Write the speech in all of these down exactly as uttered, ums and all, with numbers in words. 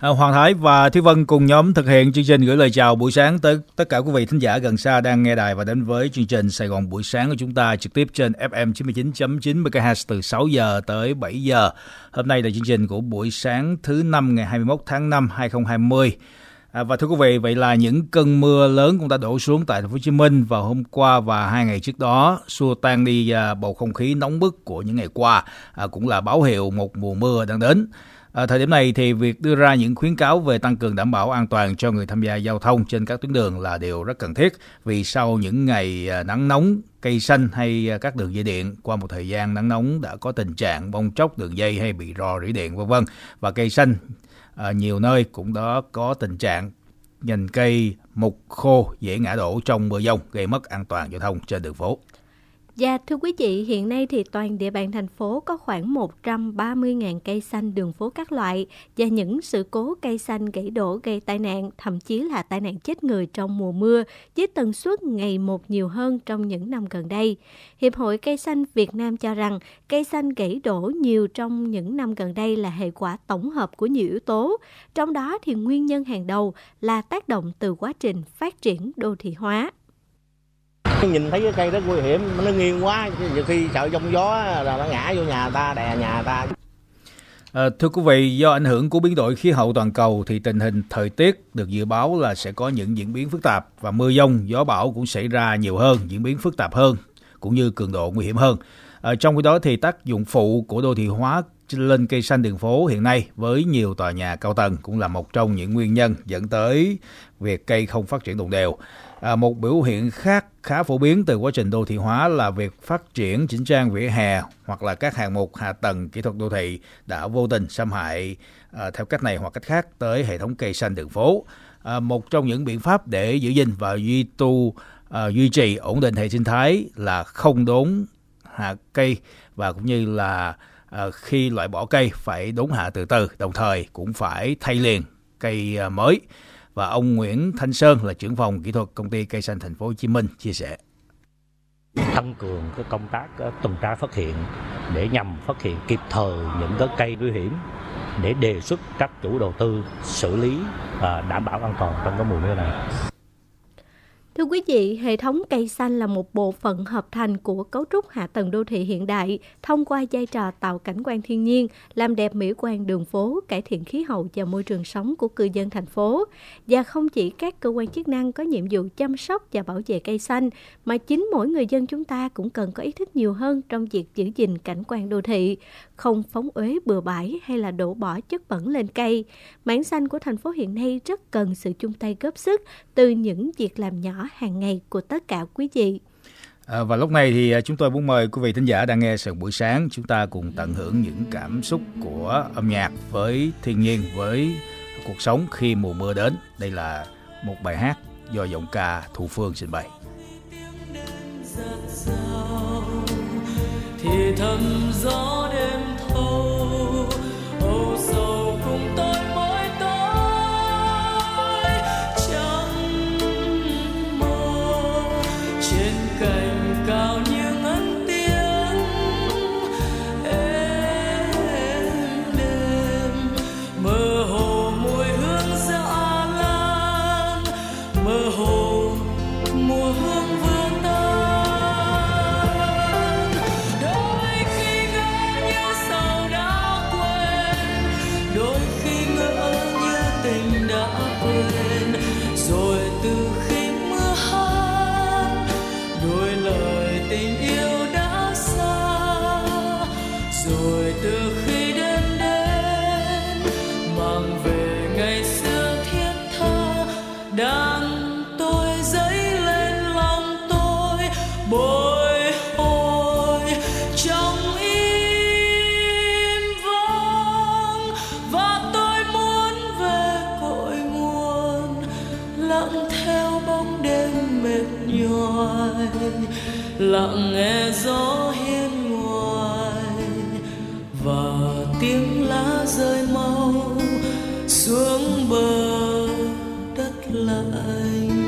Hoàng Thái và Thi Văn cùng nhóm thực hiện chương trình gửi lời chào buổi sáng tới tất cả quý vị thính giả gần xa đang nghe đài và đến với chương trình Sài Gòn buổi sáng của chúng ta trực tiếp trên ép em chín mươi chín chấm chín MHz từ sáu giờ tới bảy giờ. Hôm nay là chương trình của buổi sáng thứ năm ngày hai mươi mốt tháng năm hai nghìn không trăm hai mươi. À, và thưa quý vị, vậy là những cơn mưa lớn cũng đã đổ xuống tại Thành phố Hồ Chí Minh vào hôm qua và hai ngày trước đó, xua tan đi à, bầu không khí nóng bức của những ngày qua, à, cũng là báo hiệu một mùa mưa đang đến. À, thời điểm này thì việc đưa ra những khuyến cáo về tăng cường đảm bảo an toàn cho người tham gia giao thông trên các tuyến đường là điều rất cần thiết, vì sau những ngày nắng nóng, cây xanh hay các đường dây điện qua một thời gian nắng nóng đã có tình trạng bong tróc đường dây hay bị rò rỉ điện vân vân, và cây xanh À, nhiều nơi cũng đã có tình trạng nhành cây mục khô dễ ngã đổ trong mưa dông, gây mất an toàn giao thông trên đường phố. Dạ, thưa quý vị, hiện nay thì toàn địa bàn thành phố có khoảng một trăm ba mươi nghìn cây xanh đường phố các loại, và những sự cố cây xanh gãy đổ gây tai nạn, thậm chí là tai nạn chết người trong mùa mưa, với tần suất ngày một nhiều hơn trong những năm gần đây. Hiệp hội Cây Xanh Việt Nam cho rằng cây xanh gãy đổ nhiều trong những năm gần đây là hệ quả tổng hợp của nhiều yếu tố, trong đó thì nguyên nhân hàng đầu là tác động từ quá trình phát triển đô thị hóa. Nhìn thấy cái cây rất nguy hiểm, nó nghiêng quá, nhiều khi sợ giông gió là nó ngã vô nhà ta, đè nhà ta. À, thưa quý vị, do ảnh hưởng của biến đổi khí hậu toàn cầu thì tình hình thời tiết được dự báo là sẽ có những diễn biến phức tạp, và mưa dông, gió bão cũng xảy ra nhiều hơn, diễn biến phức tạp hơn, cũng như cường độ nguy hiểm hơn. À, trong khi đó thì tác dụng phụ của đô thị hóa lên cây xanh đường phố hiện nay với nhiều tòa nhà cao tầng cũng là một trong những nguyên nhân dẫn tới việc cây không phát triển đồng đều. À, một biểu hiện khác khá phổ biến từ quá trình đô thị hóa là việc phát triển chỉnh trang vỉa hè hoặc là các hạng mục hạ tầng kỹ thuật đô thị đã vô tình xâm hại à, theo cách này hoặc cách khác tới hệ thống cây xanh đường phố. À, một trong những biện pháp để giữ gìn và duy tu à, duy trì ổn định hệ sinh thái là không đốn hạ cây, và cũng như là à, khi loại bỏ cây phải đốn hạ từ từ, đồng thời cũng phải thay liền cây à, mới. Và ông Nguyễn Thanh Sơn là trưởng phòng kỹ thuật công ty Cây Xanh Thành phố Hồ Chí Minh chia sẻ: tăng cường cái công tác tuần tra phát hiện để nhằm phát hiện kịp thời những cái cây nguy hiểm, để đề xuất các chủ đầu tư xử lý và đảm bảo an toàn trong cái mùa mưa này. Thưa quý vị, hệ thống cây xanh là một bộ phận hợp thành của cấu trúc hạ tầng đô thị hiện đại, thông qua vai trò tạo cảnh quan thiên nhiên, làm đẹp mỹ quan đường phố, cải thiện khí hậu và môi trường sống của cư dân thành phố. Và không chỉ các cơ quan chức năng có nhiệm vụ chăm sóc và bảo vệ cây xanh, mà chính mỗi người dân chúng ta cũng cần có ý thức nhiều hơn trong việc giữ gìn cảnh quan đô thị, không phóng uế bừa bãi hay là đổ bỏ chất bẩn lên cây. Mảng xanh của thành phố hiện nay rất cần sự chung tay góp sức từ những việc làm nhỏ hàng ngày của tất cả quý vị. À, và lúc này thì chúng tôi muốn mời quý vị thính giả đang nghe Sài Gòn buổi sáng, chúng ta cùng tận hưởng những cảm xúc của âm nhạc với thiên nhiên, với cuộc sống khi mùa mưa đến. Đây là một bài hát do giọng ca Thủ Phương trình bày. Thì thầm gió đêm thâu, âu sầu cùng tôi cao như ngân tiếng em đêm, mơ hồ mùi hương dã lan, mơ hồ mùa hương vừa tan. Đôi khi ngỡ như sao đã quên, đôi khi ngỡ như tình đã quên, rồi từ khi lặng nghe gió hiên ngoài và tiếng lá rơi mau xuống bờ đất lạnh.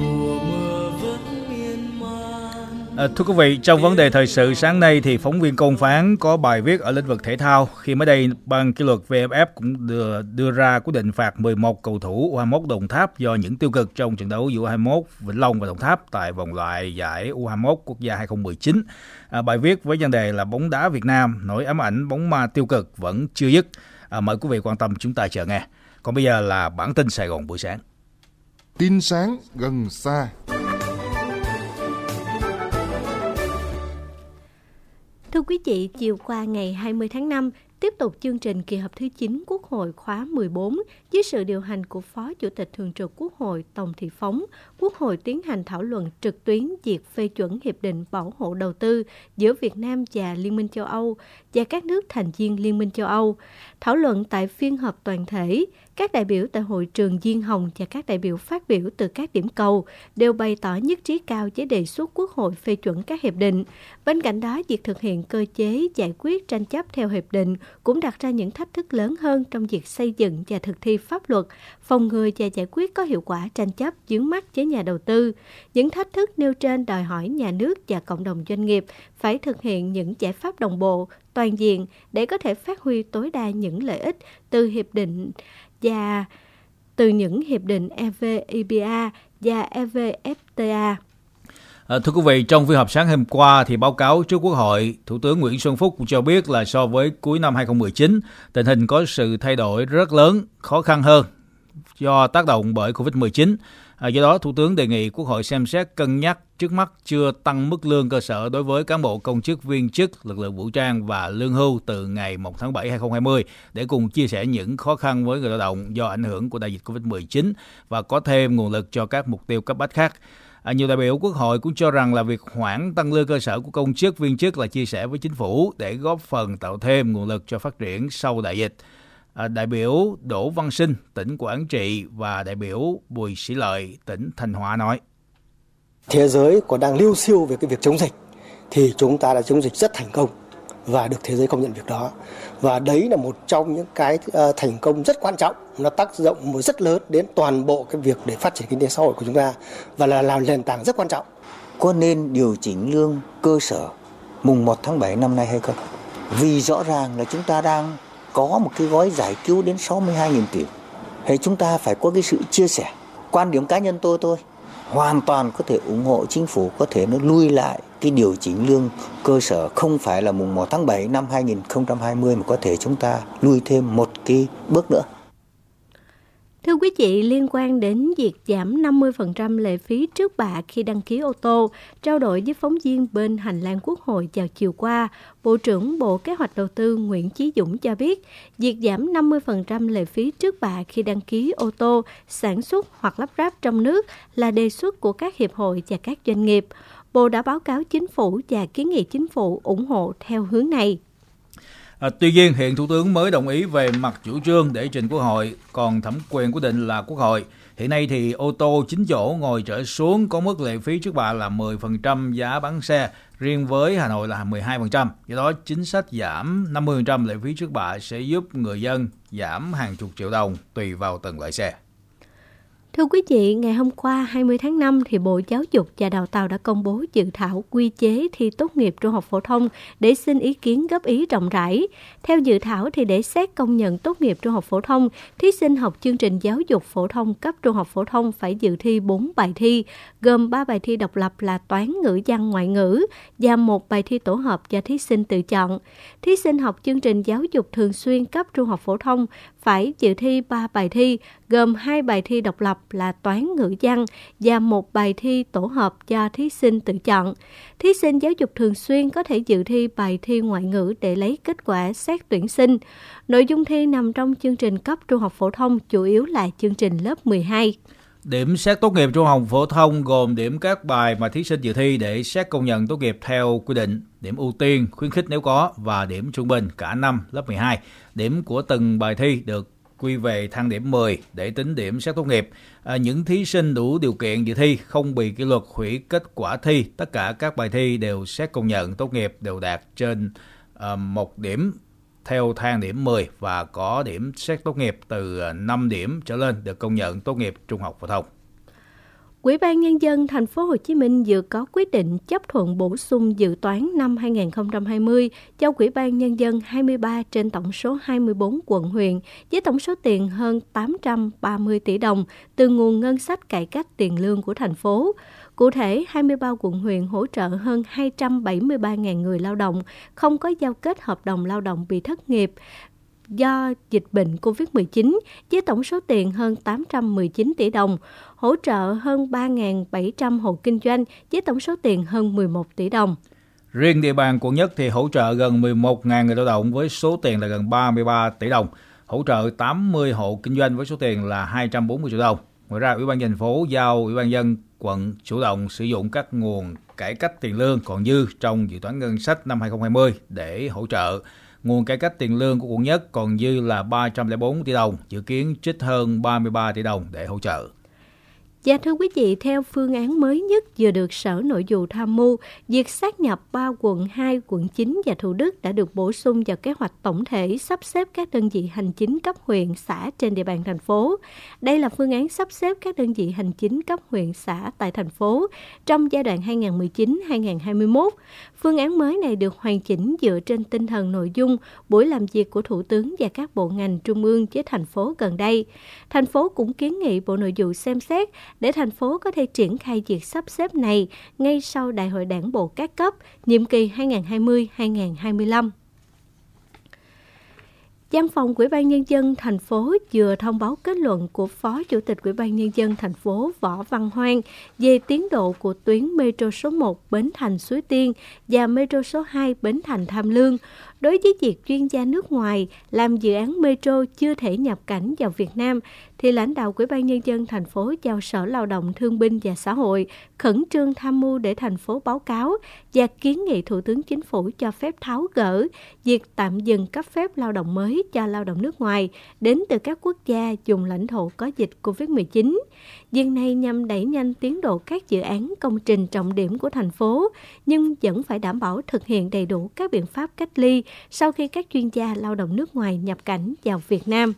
Mùa mưa vẫn miên man. À, thưa quý vị, trong vấn đề thời sự sáng nay thì phóng viên Công Phán có bài viết ở lĩnh vực thể thao khi mới đây ban kỷ luật vê ép ép cũng đưa, đưa ra quyết định phạt mười một cầu thủ u hai mốt Đồng Tháp do những tiêu cực trong trận đấu giữa u hai mốt Vĩnh Long và Đồng Tháp tại vòng loại giải u hai mốt quốc gia hai không một chín. À, bài viết với nhan đề là bóng đá Việt Nam nỗi ám ảnh bóng ma tiêu cực vẫn chưa dứt. À, mời quý vị quan tâm chúng ta chờ nghe. Còn bây giờ là bản tin Sài Gòn buổi sáng. Tin sáng gần xa. Thưa quý vị, chiều qua ngày hai mươi tháng năm, tiếp tục chương trình kỳ họp thứ chín Quốc hội khóa mười bốn dưới sự điều hành của Phó Chủ tịch Thường trực Quốc hội Tòng Thị Phóng, Quốc hội tiến hành thảo luận trực tuyến việc phê chuẩn Hiệp định Bảo hộ Đầu tư giữa Việt Nam và Liên minh châu Âu và các nước thành viên Liên minh châu Âu. Thảo luận tại phiên họp toàn thể, các đại biểu tại hội trường Diên Hồng và các đại biểu phát biểu từ các điểm cầu đều bày tỏ nhất trí cao với đề xuất Quốc hội phê chuẩn các hiệp định. Bên cạnh đó, việc thực hiện cơ chế giải quyết tranh chấp theo hiệp định cũng đặt ra những thách thức lớn hơn trong việc xây dựng và thực thi pháp luật, phòng ngừa và giải quyết có hiệu quả tranh chấp vướng mắc với nhà đầu tư. Những thách thức nêu trên đòi hỏi nhà nước và cộng đồng doanh nghiệp phải thực hiện những giải pháp đồng bộ, toàn diện để có thể phát huy tối đa những lợi ích từ hiệp định và từ những hiệp định e vê i pê a và e vê ép tê a. À, thưa quý vị, trong phiên họp sáng hôm qua thì báo cáo trước Quốc hội, Thủ tướng Nguyễn Xuân Phúc cho biết là so với cuối năm hai không một chín, tình hình có sự thay đổi rất lớn, khó khăn hơn do tác động bởi covid mười chín. À, do đó, Thủ tướng đề nghị Quốc hội xem xét cân nhắc trước mắt chưa tăng mức lương cơ sở đối với cán bộ công chức viên chức, lực lượng vũ trang và lương hưu từ ngày một tháng bảy năm hai nghìn không trăm hai mươi để cùng chia sẻ những khó khăn với người lao động do ảnh hưởng của đại dịch covid mười chín và có thêm nguồn lực cho các mục tiêu cấp bách khác. À, nhiều đại biểu Quốc hội cũng cho rằng là việc hoãn tăng lương cơ sở của công chức viên chức là chia sẻ với chính phủ để góp phần tạo thêm nguồn lực cho phát triển sau đại dịch. À, đại biểu Đỗ Văn Sinh, tỉnh Quảng Trị và đại biểu Bùi Sĩ Lợi, tỉnh Thanh Hóa nói. Thế giới còn đang liêu xiêu về cái việc chống dịch, thì chúng ta đã chống dịch rất thành công và được thế giới công nhận việc đó. Và đấy là một trong những cái thành công rất quan trọng, nó tác động rất lớn đến toàn bộ cái việc để phát triển kinh tế xã hội của chúng ta và là làm nền tảng rất quan trọng. Có nên điều chỉnh lương cơ sở mùng một tháng bảy năm nay hay không? Vì rõ ràng là chúng ta đang có một cái gói giải cứu đến sáu mươi hai nghìn tỷ. Thì chúng ta phải có cái sự chia sẻ. Quan điểm cá nhân tôi thôi, hoàn toàn có thể ủng hộ chính phủ có thể nó lui lại cái điều chỉnh lương cơ sở không phải là mùng một tháng bảy năm hai không hai không mà có thể chúng ta lui thêm một cái bước nữa. Thưa quý vị, liên quan đến việc giảm năm mươi phần trăm lệ phí trước bạ khi đăng ký ô tô, trao đổi với phóng viên bên hành lang Quốc hội vào chiều qua, Bộ trưởng Bộ Kế hoạch Đầu tư Nguyễn Chí Dũng cho biết, việc giảm năm mươi phần trăm lệ phí trước bạ khi đăng ký ô tô, sản xuất hoặc lắp ráp trong nước là đề xuất của các hiệp hội và các doanh nghiệp. Bộ đã báo cáo chính phủ và kiến nghị chính phủ ủng hộ theo hướng này. À, tuy nhiên, hiện Thủ tướng mới đồng ý về mặt chủ trương để trình Quốc hội, còn thẩm quyền quyết định là Quốc hội. Hiện nay thì ô tô chín chỗ ngồi trở xuống có mức lệ phí trước bạ là mười phần trăm giá bán xe, riêng với Hà Nội là mười hai phần trăm. Do đó, chính sách giảm năm mươi phần trăm lệ phí trước bạ sẽ giúp người dân giảm hàng chục triệu đồng tùy vào từng loại xe. Thưa quý vị, ngày hôm qua hai mươi tháng năm, thì Bộ Giáo dục và Đào tạo đã công bố dự thảo quy chế thi tốt nghiệp trung học phổ thông để xin ý kiến góp ý rộng rãi. Theo dự thảo, thì để xét công nhận tốt nghiệp trung học phổ thông, thí sinh học chương trình giáo dục phổ thông cấp trung học phổ thông phải dự thi bốn bài thi, gồm ba bài thi độc lập là toán, ngữ văn, ngoại ngữ và một bài thi tổ hợp do thí sinh tự chọn. Thí sinh học chương trình giáo dục thường xuyên cấp trung học phổ thông phải dự thi ba bài thi, gồm hai bài thi độc lập là toán, ngữ văn và một bài thi tổ hợp do thí sinh tự chọn. Thí sinh giáo dục thường xuyên có thể dự thi bài thi ngoại ngữ để lấy kết quả xét tuyển sinh. Nội dung thi nằm trong chương trình cấp trung học phổ thông, chủ yếu là chương trình lớp mười hai. Điểm xét tốt nghiệp trung học phổ thông gồm điểm các bài mà thí sinh dự thi để xét công nhận tốt nghiệp theo quy định, điểm ưu tiên, khuyến khích nếu có và điểm trung bình cả năm lớp mười hai. Điểm của từng bài thi được quy về thang điểm mười để tính điểm xét tốt nghiệp. À, những thí sinh đủ điều kiện dự thi không bị kỷ luật hủy kết quả thi. Tất cả các bài thi đều xét công nhận tốt nghiệp đều đạt trên à, một điểm theo thang điểm mười và có điểm xét tốt nghiệp từ năm điểm trở lên được công nhận tốt nghiệp trung học phổ thông. Quỹ ban Nhân dân Thành phố Hồ Chí Minh vừa có quyết định chấp thuận bổ sung dự toán năm hai không hai không cho Quỹ ban Nhân dân hai mươi ba trên tổng số hai mươi bốn quận huyện với tổng số tiền hơn tám trăm ba mươi tỷ đồng từ nguồn ngân sách cải cách tiền lương của thành phố. Cụ thể, hai mươi ba quận huyện hỗ trợ hơn hai trăm bảy mươi ba nghìn người lao động không có giao kết hợp đồng lao động bị thất nghiệp do dịch bệnh covid mười chín với tổng số tiền hơn tám trăm mười chín tỷ đồng, hỗ trợ hơn ba nghìn bảy trăm hộ kinh doanh với tổng số tiền hơn mười một tỷ đồng. Riêng địa bàn quận Nhất thì hỗ trợ gần mười một nghìn người lao động với số tiền là gần ba mươi ba tỷ đồng, hỗ trợ tám mươi hộ kinh doanh với số tiền là hai trăm bốn mươi triệu đồng. Ngoài ra, Ủy ban Nhân dân thành phố giao Ủy ban Nhân dân quận chủ động sử dụng các nguồn cải cách tiền lương còn dư trong dự toán ngân sách năm hai không hai không để hỗ trợ. Nguồn cải cách tiền lương của quận Nhất còn dư là ba trăm lẻ bốn tỷ đồng, dự kiến trích hơn ba mươi ba tỷ đồng để hỗ trợ. Dạ thưa quý vị, theo phương án mới nhất vừa được Sở Nội vụ tham mưu, việc sáp nhập ba quận hai, quận chín và Thủ Đức đã được bổ sung vào kế hoạch tổng thể sắp xếp các đơn vị hành chính cấp huyện, xã trên địa bàn thành phố. Đây là phương án sắp xếp các đơn vị hành chính cấp huyện, xã tại thành phố trong giai đoạn hai nghìn mười chín đến hai nghìn hai mươi mốt. Phương án mới này được hoàn chỉnh dựa trên tinh thần nội dung buổi làm việc của Thủ tướng và các bộ ngành trung ương với thành phố gần đây. Thành phố cũng kiến nghị Bộ Nội vụ xem xét để thành phố có thể triển khai việc sắp xếp này ngay sau Đại hội Đảng bộ các cấp, nhiệm kỳ hai nghìn hai mươi đến hai nghìn hai mươi lăm. Giang Phòng Ủy ban Nhân dân thành phố vừa thông báo kết luận của Phó Chủ tịch Ủy ban Nhân dân thành phố Võ Văn Hoan về tiến độ của tuyến metro số một Bến Thành Suối Tiên và metro số hai Bến Thành Tham Lương. Đối với việc chuyên gia nước ngoài làm dự án metro chưa thể nhập cảnh vào Việt Nam, thì lãnh đạo Ủy ban Nhân dân thành phố giao Sở Lao động Thương binh và Xã hội khẩn trương tham mưu để thành phố báo cáo và kiến nghị Thủ tướng Chính phủ cho phép tháo gỡ việc tạm dừng cấp phép lao động mới cho lao động nước ngoài đến từ các quốc gia vùng lãnh thổ có dịch covid mười chín. Việc này nhằm đẩy nhanh tiến độ các dự án công trình trọng điểm của thành phố, nhưng vẫn phải đảm bảo thực hiện đầy đủ các biện pháp cách ly sau khi các chuyên gia lao động nước ngoài nhập cảnh vào Việt Nam.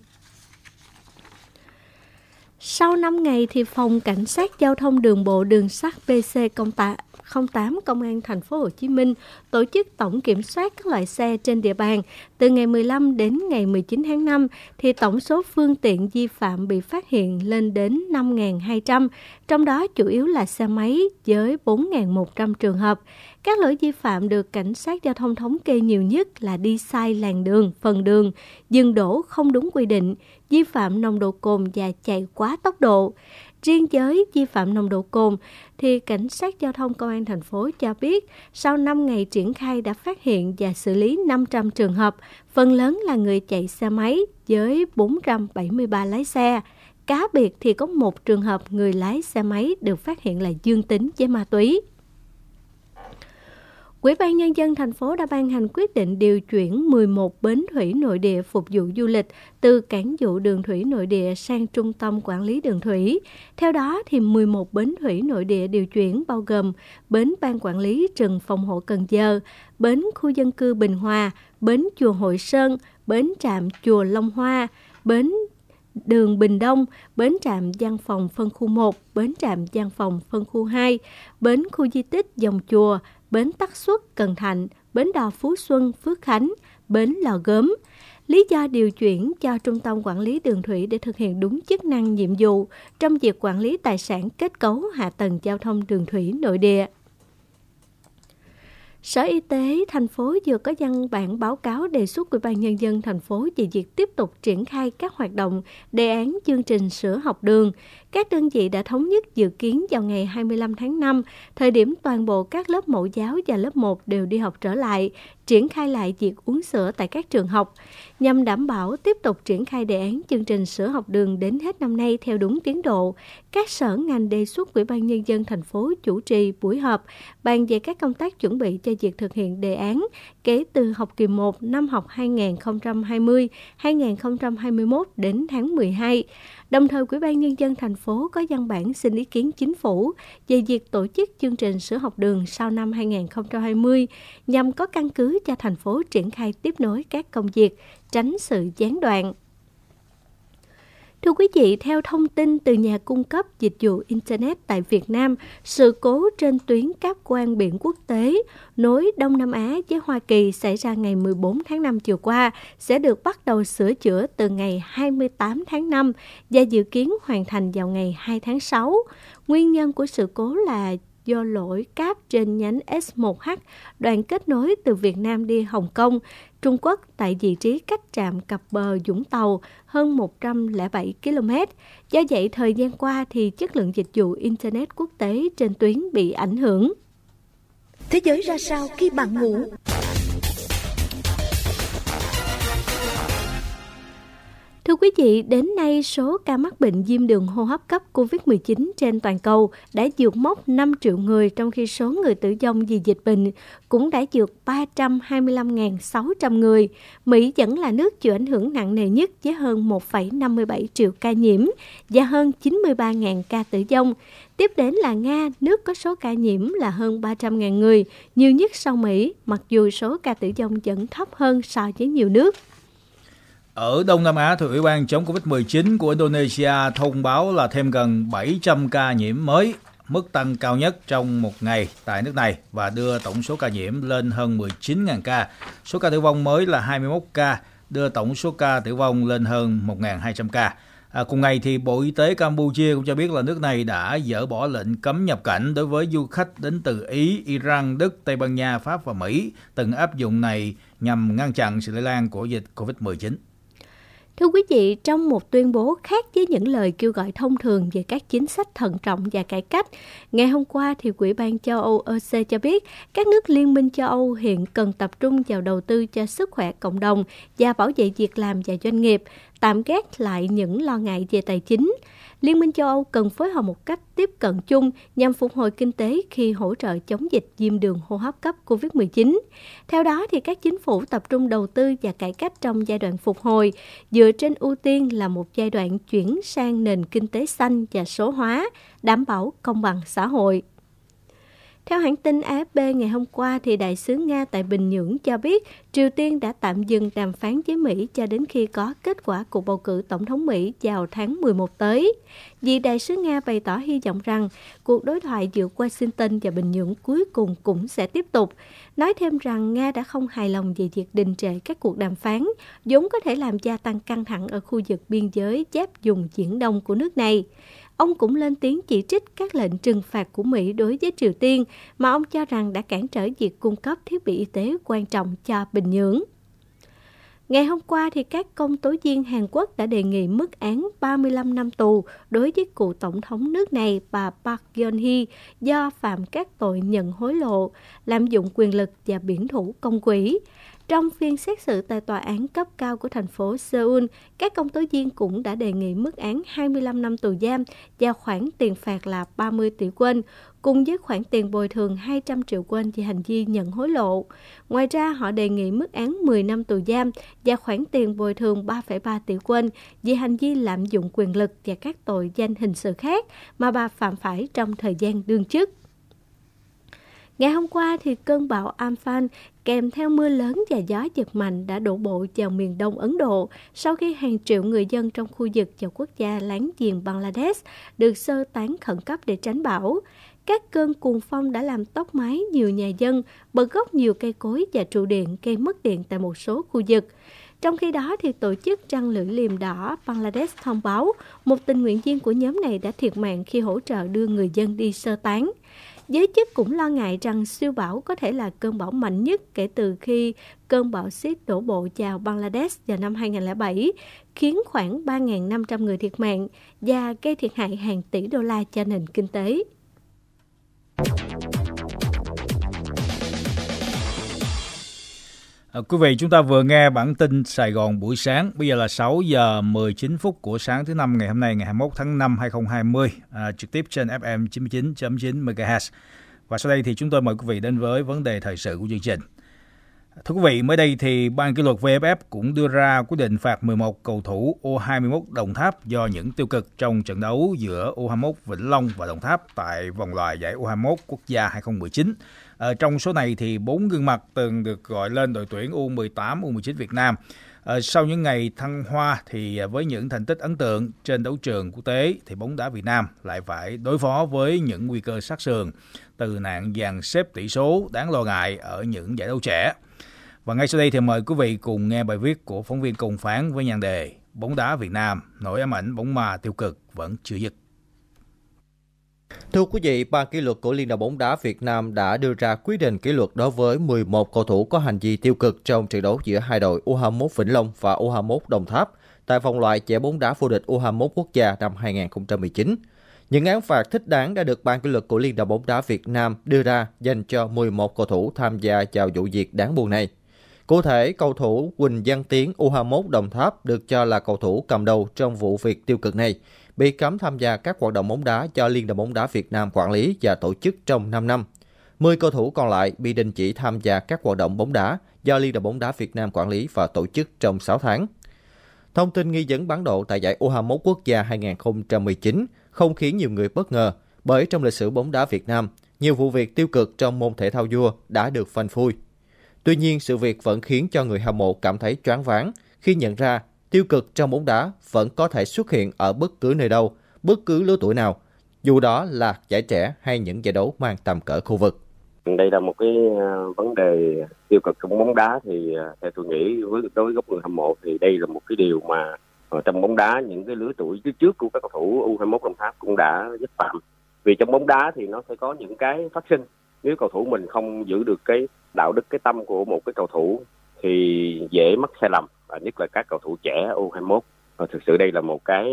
Sau năm ngày, thì Phòng Cảnh sát Giao thông Đường bộ Đường sắt pê xê không tám Công an Thành phố Hồ Chí Minh tổ chức tổng kiểm soát các loại xe trên địa bàn. Từ ngày mười lăm đến ngày mười chín tháng năm, thì tổng số phương tiện vi phạm bị phát hiện lên đến năm nghìn hai trăm, trong đó chủ yếu là xe máy với bốn nghìn một trăm trường hợp. Các lỗi vi phạm được Cảnh sát Giao thông thống kê nhiều nhất là đi sai làn đường, phần đường, dừng đỗ không đúng quy định, vi phạm nồng độ cồn và chạy quá tốc độ. Riêng với vi phạm nồng độ cồn, thì Cảnh sát Giao thông Công an thành phố cho biết sau năm ngày triển khai đã phát hiện và xử lý năm trăm trường hợp, phần lớn là người chạy xe máy với bốn trăm bảy mươi ba lái xe. Cá biệt thì có một trường hợp người lái xe máy được phát hiện là dương tính với ma túy. Ủy ban Nhân dân thành phố đã ban hành quyết định điều chuyển mười một bến thủy nội địa phục vụ du lịch từ cảng vụ đường thủy nội địa sang Trung tâm Quản lý đường thủy. Theo đó, thì mười một bến thủy nội địa điều chuyển bao gồm bến Ban Quản lý Rừng Phòng hộ Cần Giờ, bến khu dân cư Bình Hòa, bến Chùa Hội Sơn, bến trạm Chùa Long Hoa, bến đường Bình Đông, bến trạm Giang Phòng phân khu một, bến trạm Giang Phòng phân khu hai, bến khu di tích Dòng Chùa, bến Tắc Xuất Cần Thạnh, bến đò Phú Xuân Phước Khánh, bến Lò Gốm. Lý do điều chuyển cho Trung tâm Quản lý đường thủy để thực hiện đúng chức năng nhiệm vụ trong việc quản lý tài sản kết cấu hạ tầng giao thông đường thủy nội địa. Sở Y tế thành phố vừa có văn bản báo cáo đề xuất Ủy ban Nhân dân thành phố về việc tiếp tục triển khai các hoạt động đề án chương trình sữa học đường. Các đơn vị đã thống nhất dự kiến vào ngày hai mươi lăm tháng năm, thời điểm toàn bộ các lớp mẫu giáo và lớp một đều đi học trở lại, triển khai lại việc uống sữa tại các trường học, nhằm đảm bảo tiếp tục triển khai đề án chương trình sữa học đường đến hết năm nay theo đúng tiến độ. Các sở ngành đề xuất Ủy ban Nhân dân thành phố chủ trì buổi họp bàn về các công tác chuẩn bị cho việc thực hiện đề án kể từ học kỳ một năm học hai nghìn hai mươi đến hai nghìn hai mươi mốt đến tháng mười hai. Đồng thời, Ủy ban Nhân dân thành phố có văn bản xin ý kiến Chính phủ về việc tổ chức chương trình sữa học đường sau năm hai nghìn hai mươi nhằm có căn cứ cho thành phố triển khai tiếp nối các công việc, tránh sự gián đoạn. Thưa quý vị, theo thông tin từ nhà cung cấp dịch vụ Internet tại Việt Nam, sự cố trên tuyến cáp quang biển quốc tế nối Đông Nam Á với Hoa Kỳ xảy ra ngày mười bốn tháng năm chiều qua sẽ được bắt đầu sửa chữa từ ngày hai mươi tám tháng năm và dự kiến hoàn thành vào ngày hai tháng sáu. Nguyên nhân của sự cố là do lỗi cáp trên nhánh S một H, đoạn kết nối từ Việt Nam đi Hồng Kông, Trung Quốc tại vị trí cách trạm cặp bờ Vũng Tàu hơn một trăm lẻ bảy ki lô mét. Do vậy, thời gian qua thì chất lượng dịch vụ Internet quốc tế trên tuyến bị ảnh hưởng. Thế giới ra sao khi bạn ngủ? Thưa quý vị, đến nay số ca mắc bệnh viêm đường hô hấp cấp covid mười chín trên toàn cầu đã vượt mốc năm triệu người, trong khi số người tử vong vì dịch bệnh cũng đã vượt ba trăm hai mươi lăm nghìn sáu trăm người. Mỹ vẫn là nước chịu ảnh hưởng nặng nề nhất với hơn một phẩy năm mươi bảy triệu ca nhiễm và hơn chín mươi ba nghìn ca tử vong. Tiếp đến là Nga, nước có số ca nhiễm là hơn ba trăm nghìn người, nhiều nhất sau Mỹ, mặc dù số ca tử vong vẫn thấp hơn so với nhiều nước. Ở Đông Nam Á, Ủy ban chống covid mười chín của Indonesia thông báo là thêm gần bảy trăm ca nhiễm mới, mức tăng cao nhất trong một ngày tại nước này và đưa tổng số ca nhiễm lên hơn mười chín nghìn ca. Số ca tử vong mới là hai mươi mốt ca, đưa tổng số ca tử vong lên hơn một nghìn hai trăm ca. À, cùng ngày, thì Bộ Y tế Campuchia cũng cho biết là nước này đã dỡ bỏ lệnh cấm nhập cảnh đối với du khách đến từ Ý, Iran, Đức, Tây Ban Nha, Pháp và Mỹ. Từng áp dụng này nhằm ngăn chặn sự lây lan của dịch covid mười chín. Thưa quý vị, trong một tuyên bố khác với những lời kêu gọi thông thường về các chính sách thận trọng và cải cách, ngày hôm qua thì Quỹ ban châu Âu E C cho biết các nước Liên minh châu Âu hiện cần tập trung vào đầu tư cho sức khỏe cộng đồng và bảo vệ việc làm và doanh nghiệp, tạm gác lại những lo ngại về tài chính. Liên minh châu Âu cần phối hợp một cách tiếp cận chung nhằm phục hồi kinh tế khi hỗ trợ chống dịch viêm đường hô hấp cấp covid mười chín. Theo đó, thì các chính phủ tập trung đầu tư và cải cách trong giai đoạn phục hồi, dựa trên ưu tiên là một giai đoạn chuyển sang nền kinh tế xanh và số hóa, đảm bảo công bằng xã hội. Theo hãng tin A F P, ngày hôm qua, thì Đại sứ Nga tại Bình Nhưỡng cho biết Triều Tiên đã tạm dừng đàm phán với Mỹ cho đến khi có kết quả cuộc bầu cử Tổng thống Mỹ vào tháng mười một tới. Vị Đại sứ Nga bày tỏ hy vọng rằng cuộc đối thoại giữa Washington và Bình Nhưỡng cuối cùng cũng sẽ tiếp tục. Nói thêm rằng Nga đã không hài lòng về việc đình trệ các cuộc đàm phán, vốn có thể làm gia tăng căng thẳng ở khu vực biên giới giáp vùng Viễn Đông của nước này. Ông cũng lên tiếng chỉ trích các lệnh trừng phạt của Mỹ đối với Triều Tiên mà ông cho rằng đã cản trở việc cung cấp thiết bị y tế quan trọng cho Bình Nhưỡng. Ngày hôm qua, thì các công tố viên Hàn Quốc đã đề nghị mức án ba mươi lăm năm tù đối với cựu tổng thống nước này bà Park Geun-hye do phạm các tội nhận hối lộ, lạm dụng quyền lực và biển thủ công quỹ. Trong phiên xét xử tại tòa án cấp cao của thành phố Seoul, các công tố viên cũng đã đề nghị mức án hai mươi lăm năm tù giam và khoản tiền phạt là ba mươi tỷ won, cùng với khoản tiền bồi thường hai trăm triệu won về hành vi nhận hối lộ. Ngoài ra, họ đề nghị mức án mười năm tù giam và khoản tiền bồi thường ba phẩy ba tỷ won về hành vi lạm dụng quyền lực và các tội danh hình sự khác mà bà phạm phải trong thời gian đương chức. Ngày hôm qua, thì cơn bão Amphan kèm theo mưa lớn và gió giật mạnh đã đổ bộ vào miền đông Ấn Độ sau khi hàng triệu người dân trong khu vực và quốc gia láng giềng Bangladesh được sơ tán khẩn cấp để tránh bão. Các cơn cuồng phong đã làm tốc mái nhiều nhà dân, bật gốc nhiều cây cối và trụ điện, gây mất điện tại một số khu vực. Trong khi đó, thì tổ chức Trăng Lưỡi Liềm Đỏ Bangladesh thông báo một tình nguyện viên của nhóm này đã thiệt mạng khi hỗ trợ đưa người dân đi sơ tán. Giới chức cũng lo ngại rằng siêu bão có thể là cơn bão mạnh nhất kể từ khi cơn bão Sid đổ bộ vào Bangladesh vào năm hai không không bảy, khiến khoảng ba nghìn năm trăm người thiệt mạng và gây thiệt hại hàng tỷ đô la cho nền kinh tế. Quý vị, chúng ta vừa nghe bản tin Sài Gòn buổi sáng. Bây giờ là sáu giờ mười chín phút của sáng thứ năm ngày hôm nay, ngày hai mươi mốt tháng năm, hai nghìn không trăm hai mươi, à, trực tiếp trên ép em chín mươi chín chấm chín mê ga héc. Và sau đây thì chúng tôi mời quý vị đến với vấn đề thời sự của chương trình. Thưa quý vị, mới đây thì Ban Kỷ luật vê ép ép cũng đưa ra quyết định phạt mười một cầu thủ U hai mươi mốt Đồng Tháp do những tiêu cực trong trận đấu giữa U hai mươi mốt Vĩnh Long và Đồng Tháp tại vòng loại giải U hai mươi mốt quốc gia hai không một chín. Ở trong số này thì bốn gương mặt từng được gọi lên đội tuyển U mười tám, U mười chín Việt Nam. À, sau những ngày thăng hoa thì với những thành tích ấn tượng trên đấu trường quốc tế thì bóng đá Việt Nam lại phải đối phó với những nguy cơ sát sườn từ nạn dàn xếp tỷ số đáng lo ngại ở những giải đấu trẻ. Và ngay sau đây thì mời quý vị cùng nghe bài viết của phóng viên Công Phán với nhan đề "Bóng đá Việt Nam, nỗi ám ảnh bóng ma tiêu cực vẫn chưa dứt". Thưa quý vị, Ban Kỷ luật của Liên đoàn bóng đá Việt Nam đã đưa ra quy định kỷ luật đối với mười một cầu thủ có hành vi tiêu cực trong trận đấu giữa hai đội u hai mươi mốt Vĩnh Long và u hai mươi mốt Đồng Tháp tại vòng loại giải bóng đá vô địch u hai mươi mốt quốc gia năm hai không một chín. Những án phạt thích đáng đã được Ban Kỷ luật của Liên đoàn bóng đá Việt Nam đưa ra dành cho mười một cầu thủ tham gia vào vụ việc đáng buồn này. Cụ thể, cầu thủ Quỳnh Văn Tiến u hai mươi mốt Đồng Tháp được cho là cầu thủ cầm đầu trong vụ việc tiêu cực này, bị cấm tham gia các hoạt động bóng đá do Liên đoàn bóng đá Việt Nam quản lý và tổ chức trong năm năm. mười cầu thủ còn lại bị đình chỉ tham gia các hoạt động bóng đá do Liên đoàn bóng đá Việt Nam quản lý và tổ chức trong sáu tháng. Thông tin nghi vấn bán độ tại giải u hai mươi mốt quốc gia hai không một chín không khiến nhiều người bất ngờ, bởi trong lịch sử bóng đá Việt Nam, nhiều vụ việc tiêu cực trong môn thể thao vua đã được phanh phui. Tuy nhiên, sự việc vẫn khiến cho người hâm mộ cảm thấy choáng váng khi nhận ra tiêu cực trong bóng đá vẫn có thể xuất hiện ở bất cứ nơi đâu, bất cứ lứa tuổi nào, dù đó là giải trẻ hay những giải đấu mang tầm cỡ khu vực. Đây là một cái vấn đề tiêu cực trong bóng đá, thì theo tôi nghĩ với đối với góc người hâm mộ thì đây là một cái điều mà trong bóng đá những cái lứa tuổi trước của các cầu thủ u hai mươi mốt Đồng Tháp cũng đã vi phạm. Vì trong bóng đá thì nó sẽ có những cái phát sinh, nếu cầu thủ mình không giữ được cái đạo đức, cái tâm của một cái cầu thủ thì dễ mắc sai lầm. Và nhất là các cầu thủ trẻ u hai mươi mốt, thực sự đây là một cái